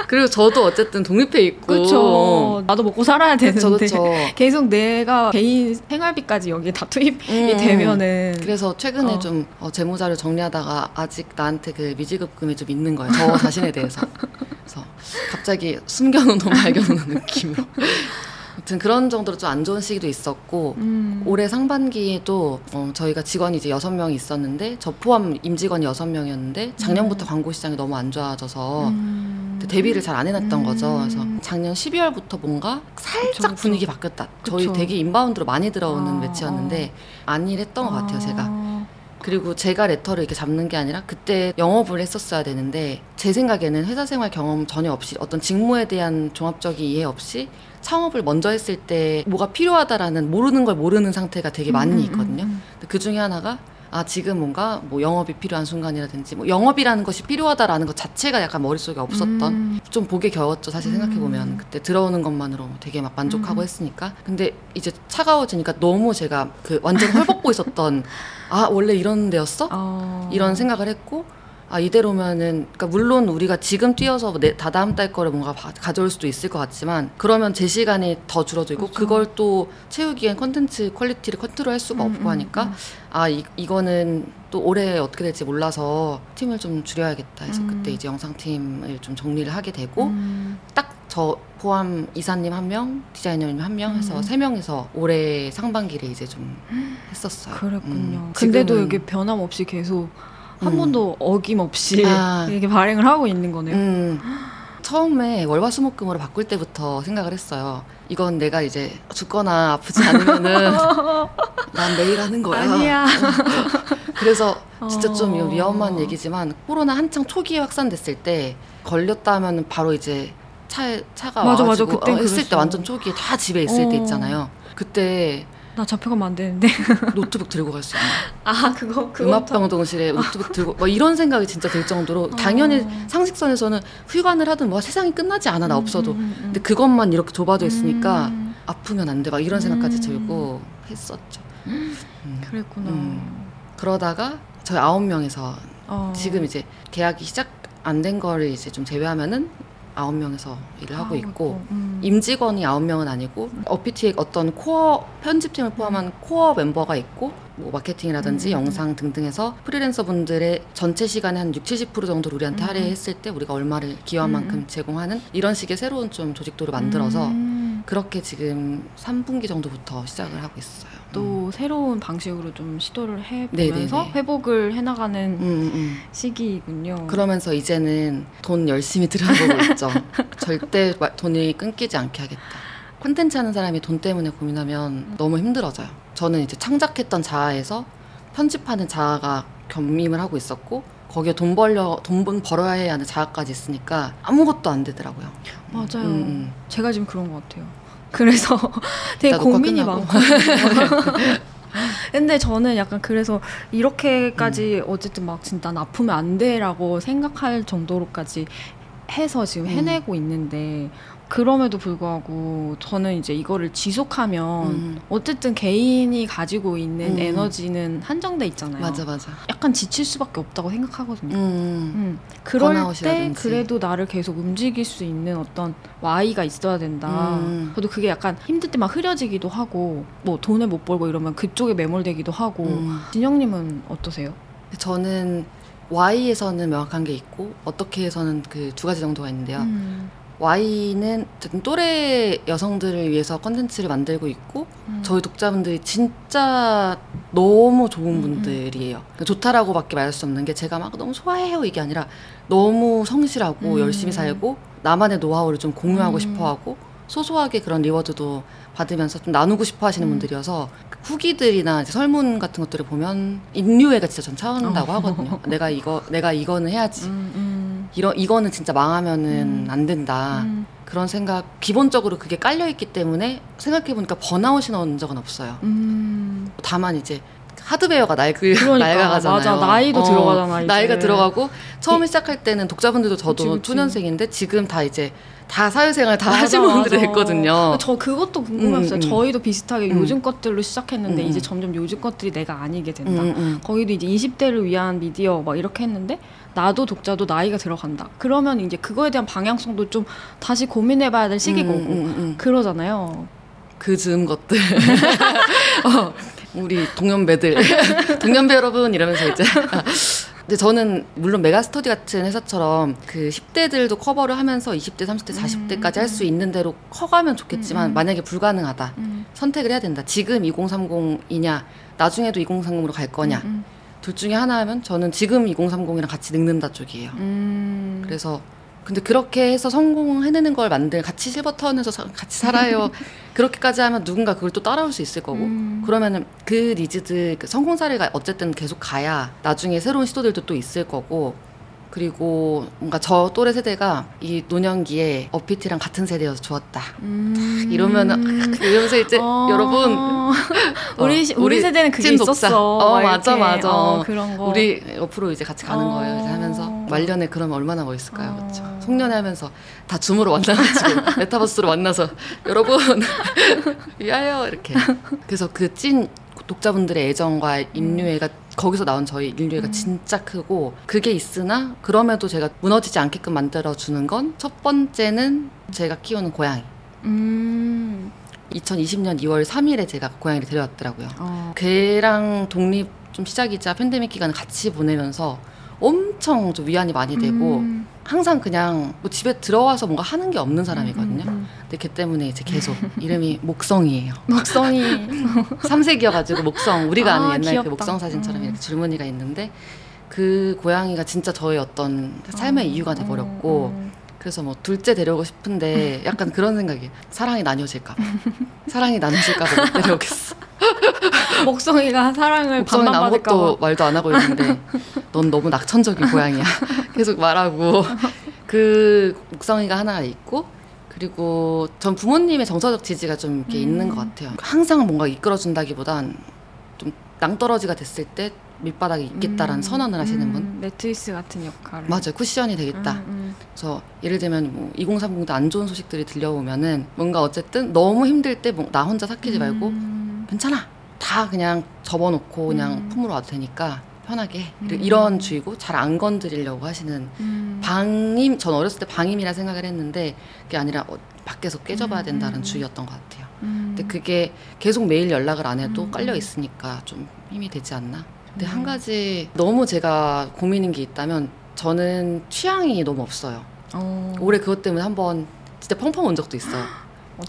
그리고 저도 어쨌든 독립해 있고 그렇죠. 나도 먹고 살아야 되는데 그쵸. 계속 내가 개인 생활비까지 여기에 다 투입이 되면은 그래서 최근에 좀 재무자를 정리하다가 아직 나한테 그 미지급금이 좀 있는 거예요. 저 자신에 대해서. 그래서 갑자기 숨겨놓은 돈 발견하는 느낌으로 아무튼 그런 정도로 좀 안 좋은 시기도 있었고 올해 상반기에도 저희가 직원이 이제 6명이 있었는데 저 포함 임직원이 6명이었는데 작년부터 광고 시장이 너무 안 좋아져서 대비를 잘 안 해놨던 거죠. 그래서 작년 12월부터 뭔가 살짝 그쵸, 그쵸. 분위기 바뀌었다. 그쵸. 저희 되게 인바운드로 많이 들어오는 매체였는데 안 일했던 것 같아요. 제가. 그리고 제가 레터를 이렇게 잡는 게 아니라 그때 영업을 했었어야 되는데 제 생각에는 회사 생활 경험 전혀 없이 어떤 직무에 대한 종합적인 이해 없이 창업을 먼저 했을 때 뭐가 필요하다라는 모르는 걸 모르는 상태가 되게 많이 있거든요. 그 중에 하나가 지금 뭔가 뭐 영업이 필요한 순간이라든지 뭐 영업이라는 것이 필요하다라는 것 자체가 약간 머릿속에 없었던 좀 보기 겨웠죠. 사실 생각해보면 그때 들어오는 것만으로 되게 막 만족하고 했으니까 근데 이제 차가워지니까 너무 제가 그 완전 헐벗고 있었던 원래 이런 데였어? 이런 생각을 했고 이대로면은 그러니까 물론 우리가 지금 뛰어서 다다음 달 거를 뭔가 가져올 수도 있을 것 같지만 그러면 제 시간이 더 줄어들고 그렇죠. 그걸 또 채우기엔 콘텐츠 퀄리티를 컨트롤할 수가 없고 하니까 이거는 또 올해 어떻게 될지 몰라서 팀을 좀 줄여야겠다 해서 그때 이제 영상팀을 좀 정리를 하게 되고 딱 저 포함 이사님 1명, 디자이너님 1명 해서 3명에서 올해 상반기를 이제 좀 했었어요. 그랬군요. 근데도 이게 변함없이 계속 한 번도 어김없이 이렇게 발행을 하고 있는 거네요. 처음에 월화수목금으로 바꿀 때부터 생각을 했어요. 이건 내가 이제 죽거나 아프지 않으면은 난 매일 하는 거야. 아니야. 그래서 진짜 좀 위험한 얘기지만 코로나 한창 초기에 확산됐을 때 걸렸다 하면은 바로 이제 차가 와가지고 맞아. 그때 했을 때 완전 초기에 다 집에 있을 때 있잖아요. 그때 나 잡혀가면 안 되는데. 노트북 들고 갈 수 있는. 아, 그거 음악방송실에 노트북 들고 뭐 이런 생각이 진짜 들 정도로 당연히 상식선에서는 휴관을 하든 뭐 세상이 끝나지 않아 나 없어도 근데 그것만 이렇게 좁아져 있으니까 아프면 안 돼 막 이런 생각까지 들고 했었죠. 그랬구나. 그러다가 저희 9명에서 지금 이제 계약이 시작 안 된 거를 이제 좀 제외하면은 9명에서 일을 하고 있고 임직원이 9명은 아니고 어피티의 어떤 코어 편집팀을 포함한 코어 멤버가 있고 뭐 마케팅이라든지 영상 등등에서 프리랜서 분들의 전체 시간의 한 60-70% 정도를 우리한테 할애했을 때 우리가 얼마를 기여한 만큼 제공하는 이런 식의 새로운 좀 조직도를 만들어서 그렇게 지금 3분기 정도부터 시작을 하고 있어요. 또 새로운 방식으로 좀 시도를 해보면서 네네네. 회복을 해나가는 시기이군요. 그러면서 이제는 돈 열심히 들여다보고 있죠. 절대 돈이 끊기지 않게 하겠다. 콘텐츠 하는 사람이 돈 때문에 고민하면 너무 힘들어져요. 저는 이제 창작했던 자아에서 편집하는 자아가 겸임을 하고 있었고 거기에 돈 벌어야 해야 하는 자아까지 있으니까 아무것도 안 되더라고요. 맞아요. 제가 지금 그런 것 같아요. 그래서 되게 고민이 많고. 근데 저는 약간 그래서 이렇게까지 어쨌든 막 진짜 난 아프면 안 돼라고 생각할 정도로까지 해서 지금 해내고 있는데 그럼에도 불구하고 저는 이제 이거를 지속하면 어쨌든 개인이 가지고 있는 에너지는 한정돼 있잖아요. 맞아, 맞아. 약간 지칠 수밖에 없다고 생각하거든요. 그럴 때 그래도 나를 계속 움직일 수 있는 어떤 와이가 있어야 된다. 저도 그게 약간 힘들 때 막 흐려지기도 하고 뭐 돈을 못 벌고 이러면 그쪽에 매몰되기도 하고 진영님은 어떠세요? 저는 Y에서는 명확한 게 있고 어떻게 해서는 그 2가지 정도가 있는데요. Y는 또래 여성들을 위해서 콘텐츠를 만들고 있고 저희 독자분들이 진짜 너무 좋은 분들이에요. 그러니까 좋다라고 밖에 말할 수 없는 게 제가 막 너무 좋아해요 이게 아니라 너무 성실하고 열심히 살고 나만의 노하우를 좀 공유하고 싶어하고 소소하게 그런 리워드도 받으면서 좀 나누고 싶어 하시는 분들이어서 후기들이나 이제 설문 같은 것들을 보면 인류애가 진짜 전 차오른다고 하거든요. 내가 이거는 해야지. 이거는 진짜 망하면은 안 된다. 그런 생각, 기본적으로 그게 깔려있기 때문에 생각해보니까 번아웃이 나온 적은 없어요. 다만 이제 하드웨어가 낡아가잖아요. 맞아, 나이도 들어가잖아. 이제. 나이가 들어가고 처음에 시작할 때는 독자분들도 저도 그치. 초년생인데 지금 다 이제 다 사회생활 다 하신 분들이 됐거든요. 저 그것도 궁금했어요. 저희도 비슷하게 요즘 것들로 시작했는데 이제 점점 요즘 것들이 내가 아니게 된다. 거기도 이제 20대를 위한 미디어 막 이렇게 했는데 나도 독자도 나이가 들어간다. 그러면 이제 그거에 대한 방향성도 좀 다시 고민해봐야 될 시기고 그러잖아요. 그 즈음 것들. 우리 동년배들. 동년배 여러분 이러면서 이제. 근데 저는 물론 메가스터디 같은 회사처럼 그 10대들도 커버를 하면서 20대, 30대, 40대까지 할 수 있는 대로 커가면 좋겠지만 만약에 불가능하다. 선택을 해야 된다. 지금 2030이냐 나중에도 2030으로 갈 거냐. 둘 중에 하나 하면 저는 지금 2030이랑 같이 늙는다 쪽이에요. 그래서 근데 그렇게 해서 성공해내는 걸 같이 실버타운에서 같이 살아요. 그렇게까지 하면 누군가 그걸 또 따라올 수 있을 거고 그러면은 그 니즈들 그 성공 사례가 어쨌든 계속 가야 나중에 새로운 시도들도 또 있을 거고 그리고 뭔가 저 또래 세대가 이 노년기에 어피티랑 같은 세대여서 좋았다. 이러면서 이제 여러분 우리 세대는 그게 있었어. 맞아. 그런 거. 우리 옆으로 이제 같이 가는 거예요. 이제 하면서 말년에 그러면 얼마나 멋있을까요, 그렇죠? 송년회 하면서 다 줌으로 만나가지고 메타버스로 만나서 여러분 위하여 이렇게. 그래서 그 찐 독자분들의 애정과 인류애가 거기서 나온 저희 인류애가 진짜 크고 그게 있으나 그럼에도 제가 무너지지 않게끔 만들어주는 건 첫 번째는 제가 키우는 고양이 2020년 2월 3일에 제가 고양이를 데려왔더라고요. 걔랑 독립 좀 시작이자 팬데믹 기간을 같이 보내면서 엄청 좀 위안이 많이 되고 항상 그냥 뭐 집에 들어와서 뭔가 하는 게 없는 사람이거든요. 근데 걔 때문에 이제 계속 이름이 목성이에요. 목성이 3색이어가지고 목성 우리가 아는 옛날 귀엽다. 그 목성 사진처럼 이렇게 줄무늬가 있는데 그 고양이가 진짜 저의 어떤 삶의 이유가 돼버렸고 그래서 뭐 둘째 데려오고 싶은데 약간 그런 생각이에요. 사랑이 나뉘어질까봐 못 데려오겠어. 목성이가 사랑을 받아볼까봐. 목성이는 아무것도 말도 안 하고 있는데 넌 너무 낙천적인 고양이야. 계속 말하고 그 목성이가 하나가 있고 그리고 전 부모님의 정서적 지지가 좀 이렇게 있는 것 같아요. 항상 뭔가 이끌어준다기보단 좀 낭떠러지가 됐을 때 밑바닥에 있겠다라는 선언을 하시는 분. 매트리스 같은 역할을. 맞아요. 쿠션이 되겠다. 그래서 예를 들면 뭐 2030도 안 좋은 소식들이 들려오면은 뭔가 어쨌든 너무 힘들 때 나 혼자 삭히지 말고 괜찮아. 다 그냥 접어놓고 그냥 품으러 와도 되니까 편하게 이런 주의고 잘 안 건드리려고 하시는 방임. 전 어렸을 때 방임이라 생각을 했는데 그게 아니라 밖에서 깨져봐야 된다는 주의였던 것 같아요. 근데 그게 계속 매일 연락을 안 해도 깔려 있으니까 좀 힘이 되지 않나. 근데 한 가지 너무 제가 고민인 게 있다면 저는 취향이 너무 없어요. 올해 그것 때문에 한번 진짜 펑펑 온 적도 있어요.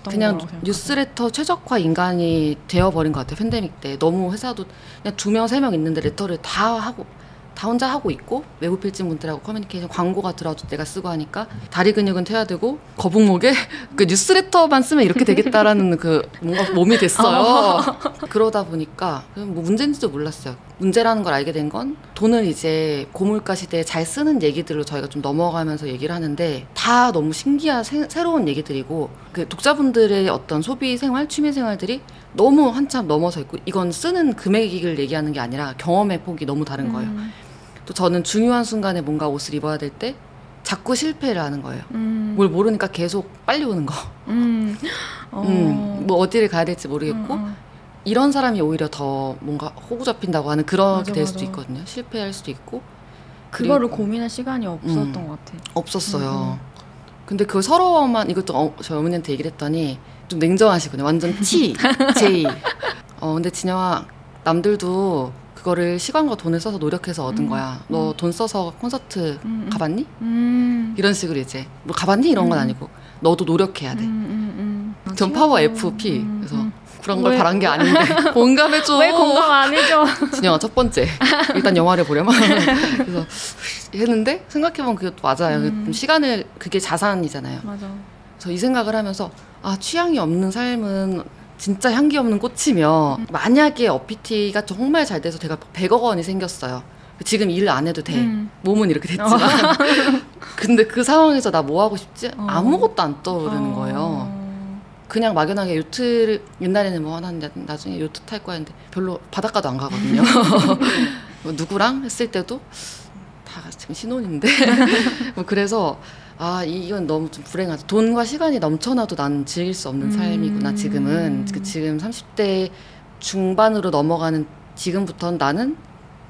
그냥 뉴스레터 최적화 인간이 되어버린 것 같아요. 팬데믹 때 너무 회사도 그냥 2명, 3명 있는데 레터를 다 하고 다 혼자 하고 있고 외부 필진 분들하고 커뮤니케이션 광고가 들어와도 내가 쓰고 하니까 다리 근육은 퇴야 되고 거북목에 그 뉴스레터만 쓰면 이렇게 되겠다라는 그 뭔가 몸이 됐어요. 그러다 보니까 뭐 문제인지도 몰랐어요. 문제라는 걸 알게 된 건 돈을 이제 고물가 시대에 잘 쓰는 얘기들로 저희가 좀 넘어가면서 얘기를 하는데 다 너무 신기한 새로운 얘기들이고 그 독자분들의 어떤 소비 생활, 취미 생활들이 너무 한참 넘어서 있고 이건 쓰는 금액을 얘기하는 게 아니라 경험의 폭이 너무 다른 거예요. 또 저는 중요한 순간에 뭔가 옷을 입어야 될 때 자꾸 실패를 하는 거예요. 뭘 모르니까 계속 빨리 오는 거. 뭐 어디를 가야 될지 모르겠고 이런 사람이 오히려 더 뭔가 호구 잡힌다고 하는 그렇게 될 수도 있거든요. 실패할 수도 있고. 그거를 고민할 시간이 없었던 것 같아요. 없었어요. 근데 그 서러워만 이것도 저희 어머니한테 얘기를 했더니 좀 냉정하시군요. 완전 T, J. 근데 진영아 남들도 그거를 시간과 돈을 써서 노력해서 얻은 거야. 너 돈 써서 콘서트 가봤니? 이런 식으로 이제 뭐 가봤니? 이런 건 아니고 너도 노력해야 돼. 전 파워 FP. 그래서 그런 걸 바란 게 아닌데 공감해줘. 왜 공감 안 해줘? 진영아 첫 번째 일단 영화를 보려면 그래서 했는데 생각해보면 그게 또 맞아요. 시간을 그게 자산이잖아요. 맞아. 그래서 이 생각을 하면서 아 취향이 없는 삶은 진짜 향기 없는 꽃이며 만약에 어피티가 정말 잘 돼서 제가 100억 원이 생겼어요. 지금 일을 안 해도 돼. 몸은 이렇게 됐지만 근데 그 상황에서 나 뭐 하고 싶지? 아무것도 안 떠오르는 거예요. 그냥 막연하게 요트를 옛날에는 뭐 하나 나중에 요트 탈 거야 했는데 별로 바닷가도 안 가거든요. 누구랑 했을 때도 다 지금 신혼인데 뭐 그래서 아 이건 너무 좀 불행하다. 돈과 시간이 넘쳐나도 난 즐길 수 없는 삶이구나. 지금은 지금 30대 중반으로 넘어가는 지금부터는 나는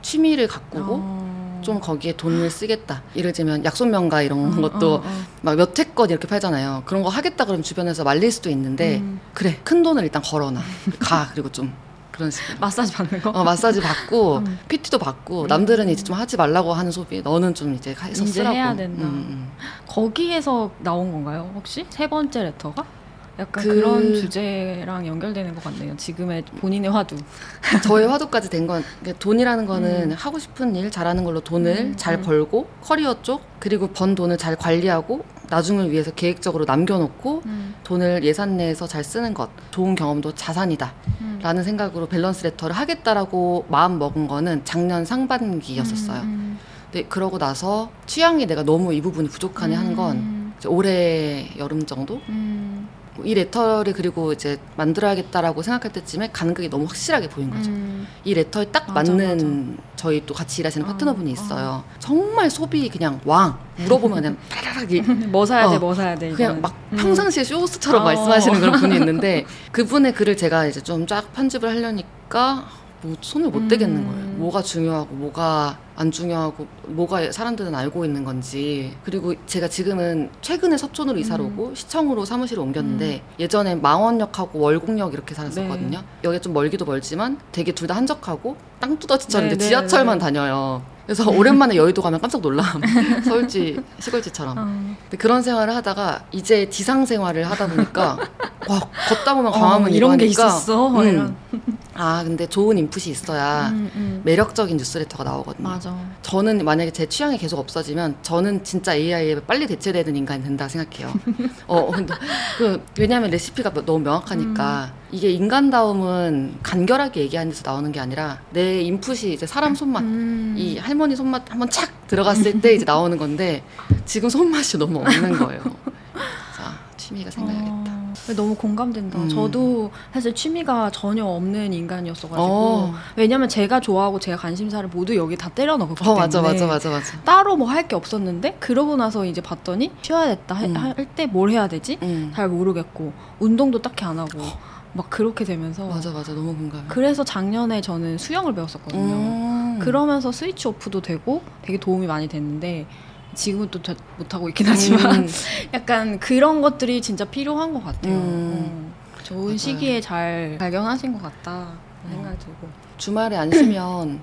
취미를 가꾸고 좀 거기에 돈을 쓰겠다. 예를 들면 약손명가 이런 것도 막 몇 회껏 이렇게 팔잖아요. 그런 거 하겠다 그러면 주변에서 말릴 수도 있는데 그래 큰 돈을 일단 걸어놔. 가. 그리고 좀 그런 식으로 마사지 받는 거? 마사지 받고 PT도 받고 남들은 이제 좀 하지 말라고 하는 소비 너는 좀 이제 해서 쓰라고. 이제 해야 된다. 거기에서 나온 건가요? 혹시? 세 번째 레터가? 약간 그런 주제랑 연결되는 것 같네요. 지금의 본인의 화두. 저의 화두까지 된 건 돈이라는 거는 하고 싶은 일 잘하는 걸로 돈을 잘 벌고 커리어 쪽 그리고 번 돈을 잘 관리하고 나중을 위해서 계획적으로 남겨놓고 돈을 예산 내에서 잘 쓰는 것 좋은 경험도 자산이다 라는 생각으로 밸런스 레터를 하겠다라고 마음 먹은 거는 작년 상반기였었어요. 근데 그러고 나서 취향이 내가 너무 이 부분이 부족하네 하는 건 올해 여름 정도? 이 레터를 그리고 이제 만들어야겠다라고 생각할 때쯤에 간극이 너무 확실하게 보인 거죠. 이 레터에 딱 맞는 맞아. 저희 또 같이 일하시는 파트너분이 있어요. 정말 소비 그냥 왕 물어보면 그냥 따라락 뭐 사야 돼, 뭐 사야 돼 그냥 이거는. 막 평상시에 쇼호스트처럼 말씀하시는 그런 분이 있는데 그분의 글을 제가 이제 좀 쫙 편집을 하려니까 뭐 손을 못 대겠는 거예요. 뭐가 중요하고 뭐가 안 중요하고 뭐가 사람들은 알고 있는 건지. 그리고 제가 지금은 최근에 서촌으로 이사를 오고 시청으로 사무실을 옮겼는데 예전에 망원역하고 월곡역 이렇게 살았었거든요. 네. 여기가 좀 멀기도 멀지만 되게 둘 다 한적하고 땅두더지처럼 지하철만 다녀요. 그래서 오랜만에 여의도 가면 깜짝 놀람. 서울지 시골지처럼. 근데 그런 생활을 하다가 이제 지상 생활을 하다 보니까 와 걷다 보면 광화문 이런 게 있었어. 아 근데 좋은 인풋이 있어야 매력적인 뉴스레터가 나오거든요. 맞아. 저는 만약에 제 취향이 계속 없어지면 저는 진짜 AI에 빨리 대체되는 인간이 된다 생각해요. 왜냐하면 레시피가 너무 명확하니까 이게 인간다움은 간결하게 얘기하는 데서 나오는 게 아니라 내 인풋이 이제 사람 손맛 이 할머니 손맛 한번 착 들어갔을 때 이제 나오는 건데 지금 손맛이 너무 없는 거예요. 자. 취미가 생겨야겠다. 너무 공감된다. 저도 사실 취미가 전혀 없는 인간이었어가지고 왜냐면 제가 좋아하고 제가 관심사를 모두 여기 다 때려 넣었기 때문에 맞아. 따로 뭐 할 게 없었는데 그러고 나서 이제 봤더니 쉬어야겠다 할 때 뭘 해야 되지? 잘 모르겠고 운동도 딱히 안 하고 막 그렇게 되면서 맞아 너무 공감해. 그래서 작년에 저는 수영을 배웠었거든요. 그러면서 스위치 오프도 되고 되게 도움이 많이 됐는데 지금은 또 못하고 있긴 하지만 약간 그런 것들이 진짜 필요한 것 같아요. 좋은 맞아요. 시기에 잘 발견하신 것 같다 생각이 들고. 주말에 안 쉬면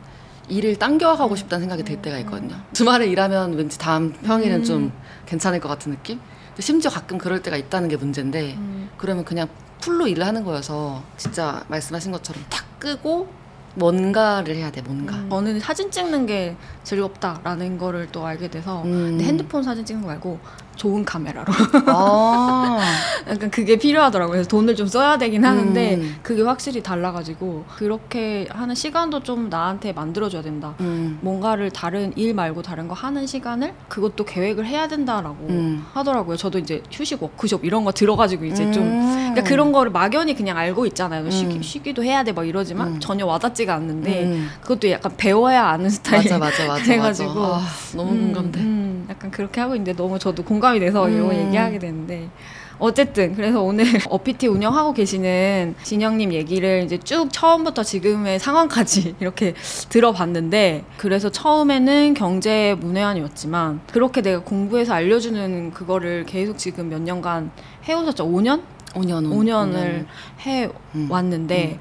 일을 당겨가고 싶다는 생각이 들 때가 있거든요. 주말에 일하면 왠지 다음 평일은 좀 괜찮을 것 같은 느낌? 근데 심지어 가끔 그럴 때가 있다는 게 문제인데 그러면 그냥 풀로 일을 하는 거여서 진짜 말씀하신 것처럼 탁 끄고 뭔가를 해야 돼, 뭔가. 저는 사진 찍는 게 즐겁다라는 거를 또 알게 돼서 근데 핸드폰 사진 찍는 거 말고 좋은 카메라로. 아. 약간 그게 필요하더라고요. 그래서 돈을 좀 써야 되긴 하는데 그게 확실히 달라가지고 그렇게 하는 시간도 좀 나한테 만들어줘야 된다. 뭔가를 다른 일 말고 다른 거 하는 시간을 그것도 계획을 해야 된다라고 하더라고요. 저도 이제 휴식 워크숍 이런 거 들어가지고 이제 좀 그러니까 그런 거를 막연히 그냥 알고 있잖아요. 쉬기도 해야 돼 막 이러지만 전혀 와닿지가 않는데 그것도 약간 배워야 아는 스타일. 맞아. 그래가지고 아, 너무 공감돼. 약간 그렇게 하고 있는데 너무 저도 공감이 돼서 이거 얘기하게 되는데 어쨌든 그래서 오늘 어피티 운영하고 계시는 진영님 얘기를 이제 쭉 처음부터 지금의 상황까지 이렇게 들어봤는데 그래서 처음에는 경제 문외한이었지만 그렇게 내가 공부해서 알려주는 그거를 계속 지금 몇 년간 해오셨죠? 5년? 5년을 해왔는데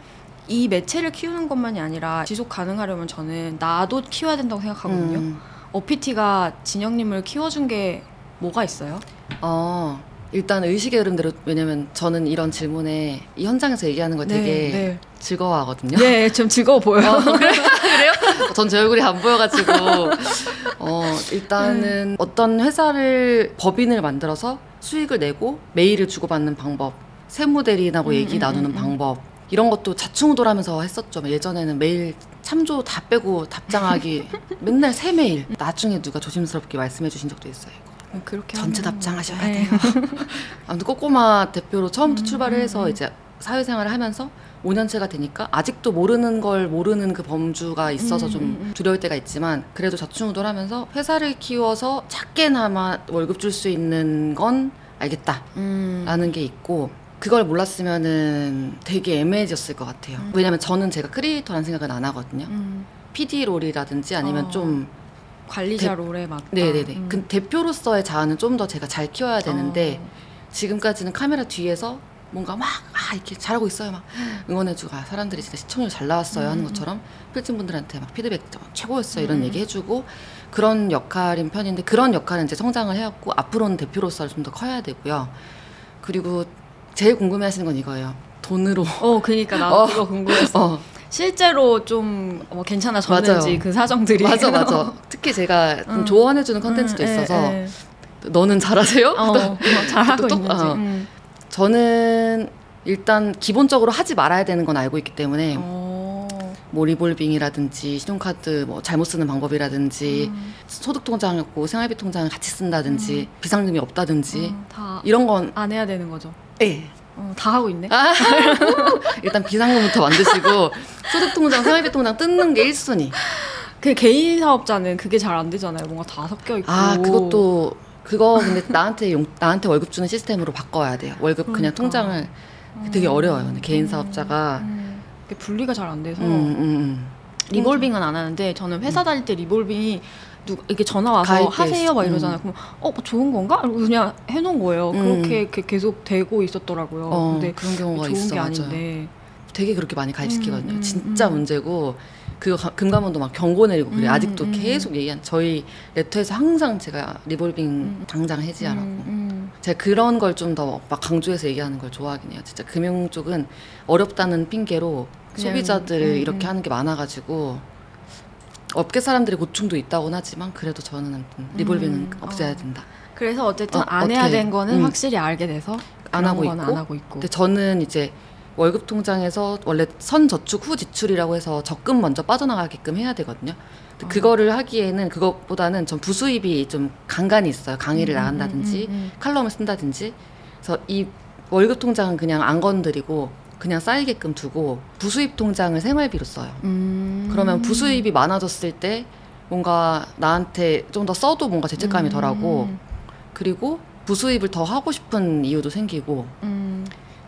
이 매체를 키우는 것만이 아니라 지속 가능하려면 저는 나도 키워야 된다고 생각하거든요. 어피티가 진영님을 키워준 게 뭐가 있어요? 일단 의식의 흐름대로 왜냐면 저는 이런 질문에 이 현장에서 얘기하는 걸 되게 즐거워하거든요. 네, 좀 즐거워 보여요. 그래요? 전 제 얼굴이 안 보여가지고 일단은 어떤 회사를 법인을 만들어서 수익을 내고 메일을 주고받는 방법, 세무 대리인하고 얘기 나누는 방법 이런 것도 자충우돌하면서 했었죠. 예전에는 매일 참조 다 빼고 답장하기 맨날 새 메일. 나중에 누가 조심스럽게 말씀해 주신 적도 있어요. 이거. 그렇게 전체 답장하셔야 돼요. 아무튼 꼬꼬마 대표로 처음부터 출발을 해서 이제 사회생활을 하면서 5년째가 되니까 아직도 모르는 걸 모르는 그 범주가 있어서 좀 두려울 때가 있지만 그래도 자충우돌하면서 회사를 키워서 작게나마 월급 줄 수 있는 건 알겠다 라는 게 있고 그걸 몰랐으면은 되게 애매해졌을 것 같아요. 왜냐면 저는 제가 크리에이터라는 생각은 안 하거든요. PD 롤이라든지 아니면 좀 관리자 롤에 맞다. 네네네. 그 대표로서의 자아는 좀 더 제가 잘 키워야 되는데 지금까지는 카메라 뒤에서 뭔가 막 이렇게 잘하고 있어요. 막 응원해주고 사람들이 진짜 시청률 잘 나왔어요 하는 것처럼 필진분들한테 막 피드백 최고였어요 이런 얘기해주고 그런 역할인 편인데 그런 역할은 이제 성장을 해왔고 앞으로는 대표로서 좀 더 커야 되고요. 그리고 제일 궁금해하시는 건 이거예요. 돈으로. 그러니까 나도 그거 궁금했어. 실제로 좀 괜찮아졌는지 맞아요. 그 사정들이. 맞아. 특히 제가 좀 조언해주는 컨텐츠도 있어서 너는 잘하세요? 잘하고 있는지. 저는 일단 기본적으로 하지 말아야 되는 건 알고 있기 때문에 뭐 리볼빙이라든지 신용카드 뭐 잘못 쓰는 방법이라든지 소득통장 없고 생활비 통장을 같이 쓴다든지 비상금이 없다든지 다 이런 건 안 해야 되는 거죠. 네. 다 하고 있네. 일단 비상금부터 만드시고 소득통장, 생활비통장 뜯는 게 1순위. 그 개인 사업자는 그게 잘 안 되잖아요. 뭔가 다 섞여 있고. 그거 근데 나한테 월급 주는 시스템으로 바꿔야 돼요. 월급 그냥 통장을 되게 어려워요. 근데 개인 사업자가 분리가 잘 안 돼서 리볼빙은 안 하는데 저는 회사 다닐 때 리볼빙이 이렇게 전화 와서 하세요 막 이러잖아요. 그럼 뭐 좋은 건가? 이러고 그냥 해놓은 거예요. 그렇게 계속 되고 있었더라고요. 근데 그런 경우가 좋은 있어. 게 아닌데 되게 그렇게 많이 가입시키거든요. 진짜 문제고 그 금감원도 막 경고 내리고 그래. 아직도 계속 얘기한 저희 레터에서 항상 제가 리볼빙 당장 해지하라고. 제가 그런 걸 좀 더 막 강조해서 얘기하는 걸 좋아하긴 해요. 진짜 금융 쪽은 어렵다는 핑계로 소비자들을 이렇게 하는 게 많아가지고. 업계 사람들이 고충도 있다고는 하지만 그래도 저는 리볼빙은 없애야 된다. 그래서 어쨌든 안 해야 된 거는 확실히 알게 돼서 안 하고 있고. 근데 저는 이제 월급 통장에서 원래 선저축 후 지출이라고 해서 적금 먼저 빠져나가게끔 해야 되거든요. 근데 그거를 하기에는 그것보다는 전 부수입이 좀 간간이 있어요. 강의를 나간다든지 칼럼을 쓴다든지. 그래서 이 월급 통장은 그냥 안 건드리고 그냥 쌓이게끔 두고 부수입 통장을 생활비로 써요. 그러면 부수입이 많아졌을 때 뭔가 나한테 좀 더 써도 뭔가 죄책감이 덜하고 그리고 부수입을 더 하고 싶은 이유도 생기고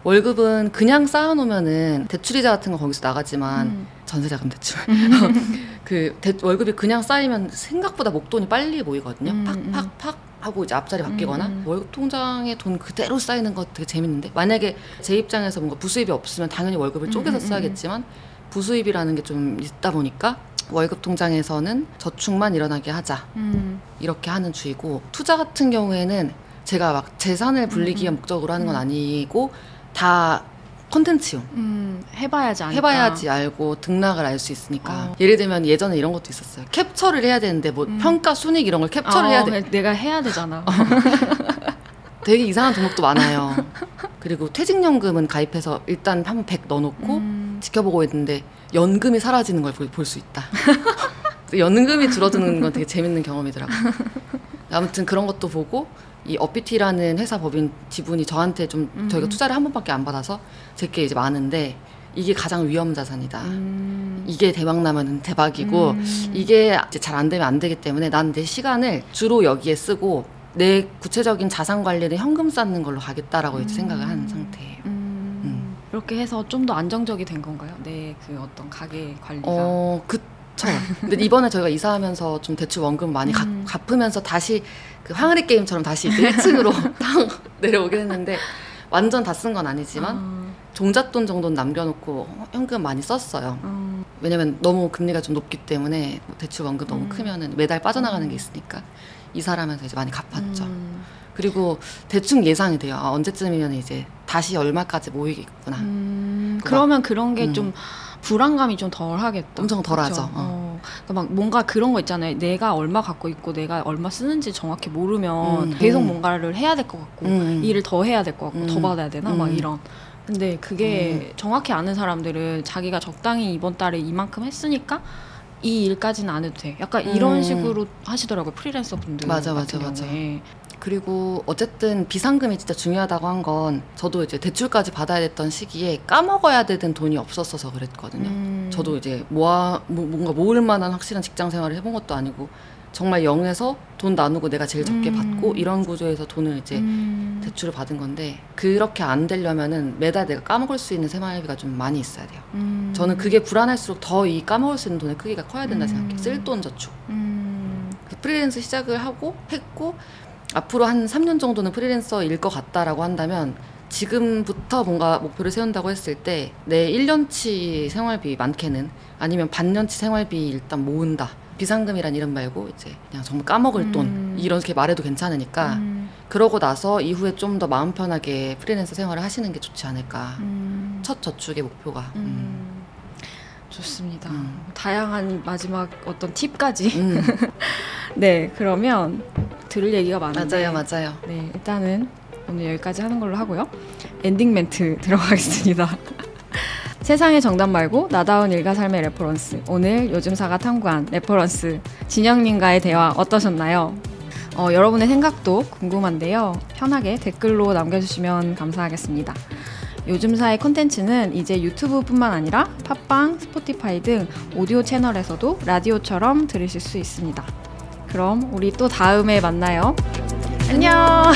월급은 그냥 쌓아놓으면은 대출이자 같은 거 거기서 나가지만 전세자금 대출 그 월급이 그냥 쌓이면 생각보다 목돈이 빨리 모이거든요. 팍팍팍 하고 이제 앞자리 바뀌거나 월급 통장에 돈 그대로 쌓이는 거 되게 재밌는데 만약에 제 입장에서 뭔가 부수입이 없으면 당연히 월급을 쪼개서 써야겠지만 부수입이라는 게 좀 있다 보니까 월급 통장에서는 저축만 일어나게 하자 이렇게 하는 주의고 투자 같은 경우에는 제가 막 재산을 불리기 위한 목적으로 하는 건 아니고 다 콘텐츠용 해봐야지 아니까. 해봐야지 알고 등락을 알 수 있으니까 예를 들면 예전에 이런 것도 있었어요. 캡처를 해야 되는데 뭐 평가 순익 이런 걸 캡처를 해야 돼. 내가 해야 되잖아. 되게 이상한 종목도 많아요. 그리고 퇴직연금은 가입해서 일단 한번 100 넣어놓고 지켜보고 있는데 연금이 사라지는 걸 볼 수 있다. 연금이 줄어드는 건 되게 재밌는 경험이더라고요. 아무튼 그런 것도 보고 이 어피티라는 회사 법인 지분이 저한테 좀 저희가 투자를 한 번밖에 안 받아서 제게 이제 많은데 이게 가장 위험 자산이다. 이게 대박 나면 대박이고 이게 잘 안 되면 안 되기 때문에 난 내 시간을 주로 여기에 쓰고 내 구체적인 자산 관리는 현금 쌓는 걸로 가겠다라고 이제 생각을 한 상태예요. 이렇게 해서 좀 더 안정적이 된 건가요? 내 그 어떤 가계 관리가? 근데 이번에 저희가 이사하면서 좀 대출 원금 많이 갚으면서 다시 그 항아리 게임처럼 다시 1층으로 내려오긴 했는데 완전 다 쓴 건 아니지만 종잣돈 정도는 남겨놓고 현금 많이 썼어요. 왜냐면 너무 금리가 좀 높기 때문에 대출 원금 너무 크면은 매달 빠져나가는 게 있으니까 이사를 하면서 이제 많이 갚았죠. 그리고 대충 예상이 돼요. 아, 언제쯤이면 이제 다시 얼마까지 모이겠구나. 그러면 그런 게 좀 불안감이 좀 덜하겠다. 엄청 덜하죠. 그러니까 막 뭔가 그런 거 있잖아요. 내가 얼마 갖고 있고 내가 얼마 쓰는지 정확히 모르면 계속 뭔가를 해야 될 것 같고 일을 더 해야 될 것 같고 더 받아야 되나 막 이런. 근데 그게 정확히 아는 사람들은 자기가 적당히 이번 달에 이만큼 했으니까 이 일까지는 안 해도 돼. 약간 이런 식으로 하시더라고요. 프리랜서 분들 같은 경우에. 그리고 어쨌든 비상금이 진짜 중요하다고 한 건 저도 이제 대출까지 받아야 됐던 시기에 까먹어야 되던 돈이 없었어서 그랬거든요. 저도 이제 뭔가 모을 만한 확실한 직장 생활을 해본 것도 아니고 정말 0에서 돈 나누고 내가 제일 적게 받고 이런 구조에서 돈을 이제 대출을 받은 건데 그렇게 안 되려면은 매달 내가 까먹을 수 있는 생활비가 좀 많이 있어야 돼요. 저는 그게 불안할수록 더 이 까먹을 수 있는 돈의 크기가 커야 된다 생각해요. 쓸돈 저축. 프리랜서 시작을 하고 했고 앞으로 한 3년 정도는 프리랜서일 것 같다라고 한다면 지금부터 뭔가 목표를 세운다고 했을 때 내 1년치 생활비 많게는 아니면 반년치 생활비 일단 모은다. 비상금이란 이름 말고 이제 그냥 정말 까먹을 돈 이렇게 말해도 괜찮으니까 그러고 나서 이후에 좀 더 마음 편하게 프리랜서 생활을 하시는 게 좋지 않을까. 첫 저축의 목표가. 좋습니다. 다양한 마지막 어떤 팁까지. 네, 그러면 들을 얘기가 많은데 맞아요. 네, 일단은 오늘 여기까지 하는 걸로 하고요. 엔딩 멘트 들어가겠습니다. 세상의 정답 말고 나다운 일과 삶의 레퍼런스. 오늘 요즘사가 탐구한 레퍼런스 진영님과의 대화 어떠셨나요? 여러분의 생각도 궁금한데요. 편하게 댓글로 남겨주시면 감사하겠습니다. 요즘사의 콘텐츠는 이제 유튜브뿐만 아니라 팟빵, 스포티파이 등 오디오 채널에서도 라디오처럼 들으실 수 있습니다. 그럼 우리 또 다음에 만나요. 안녕.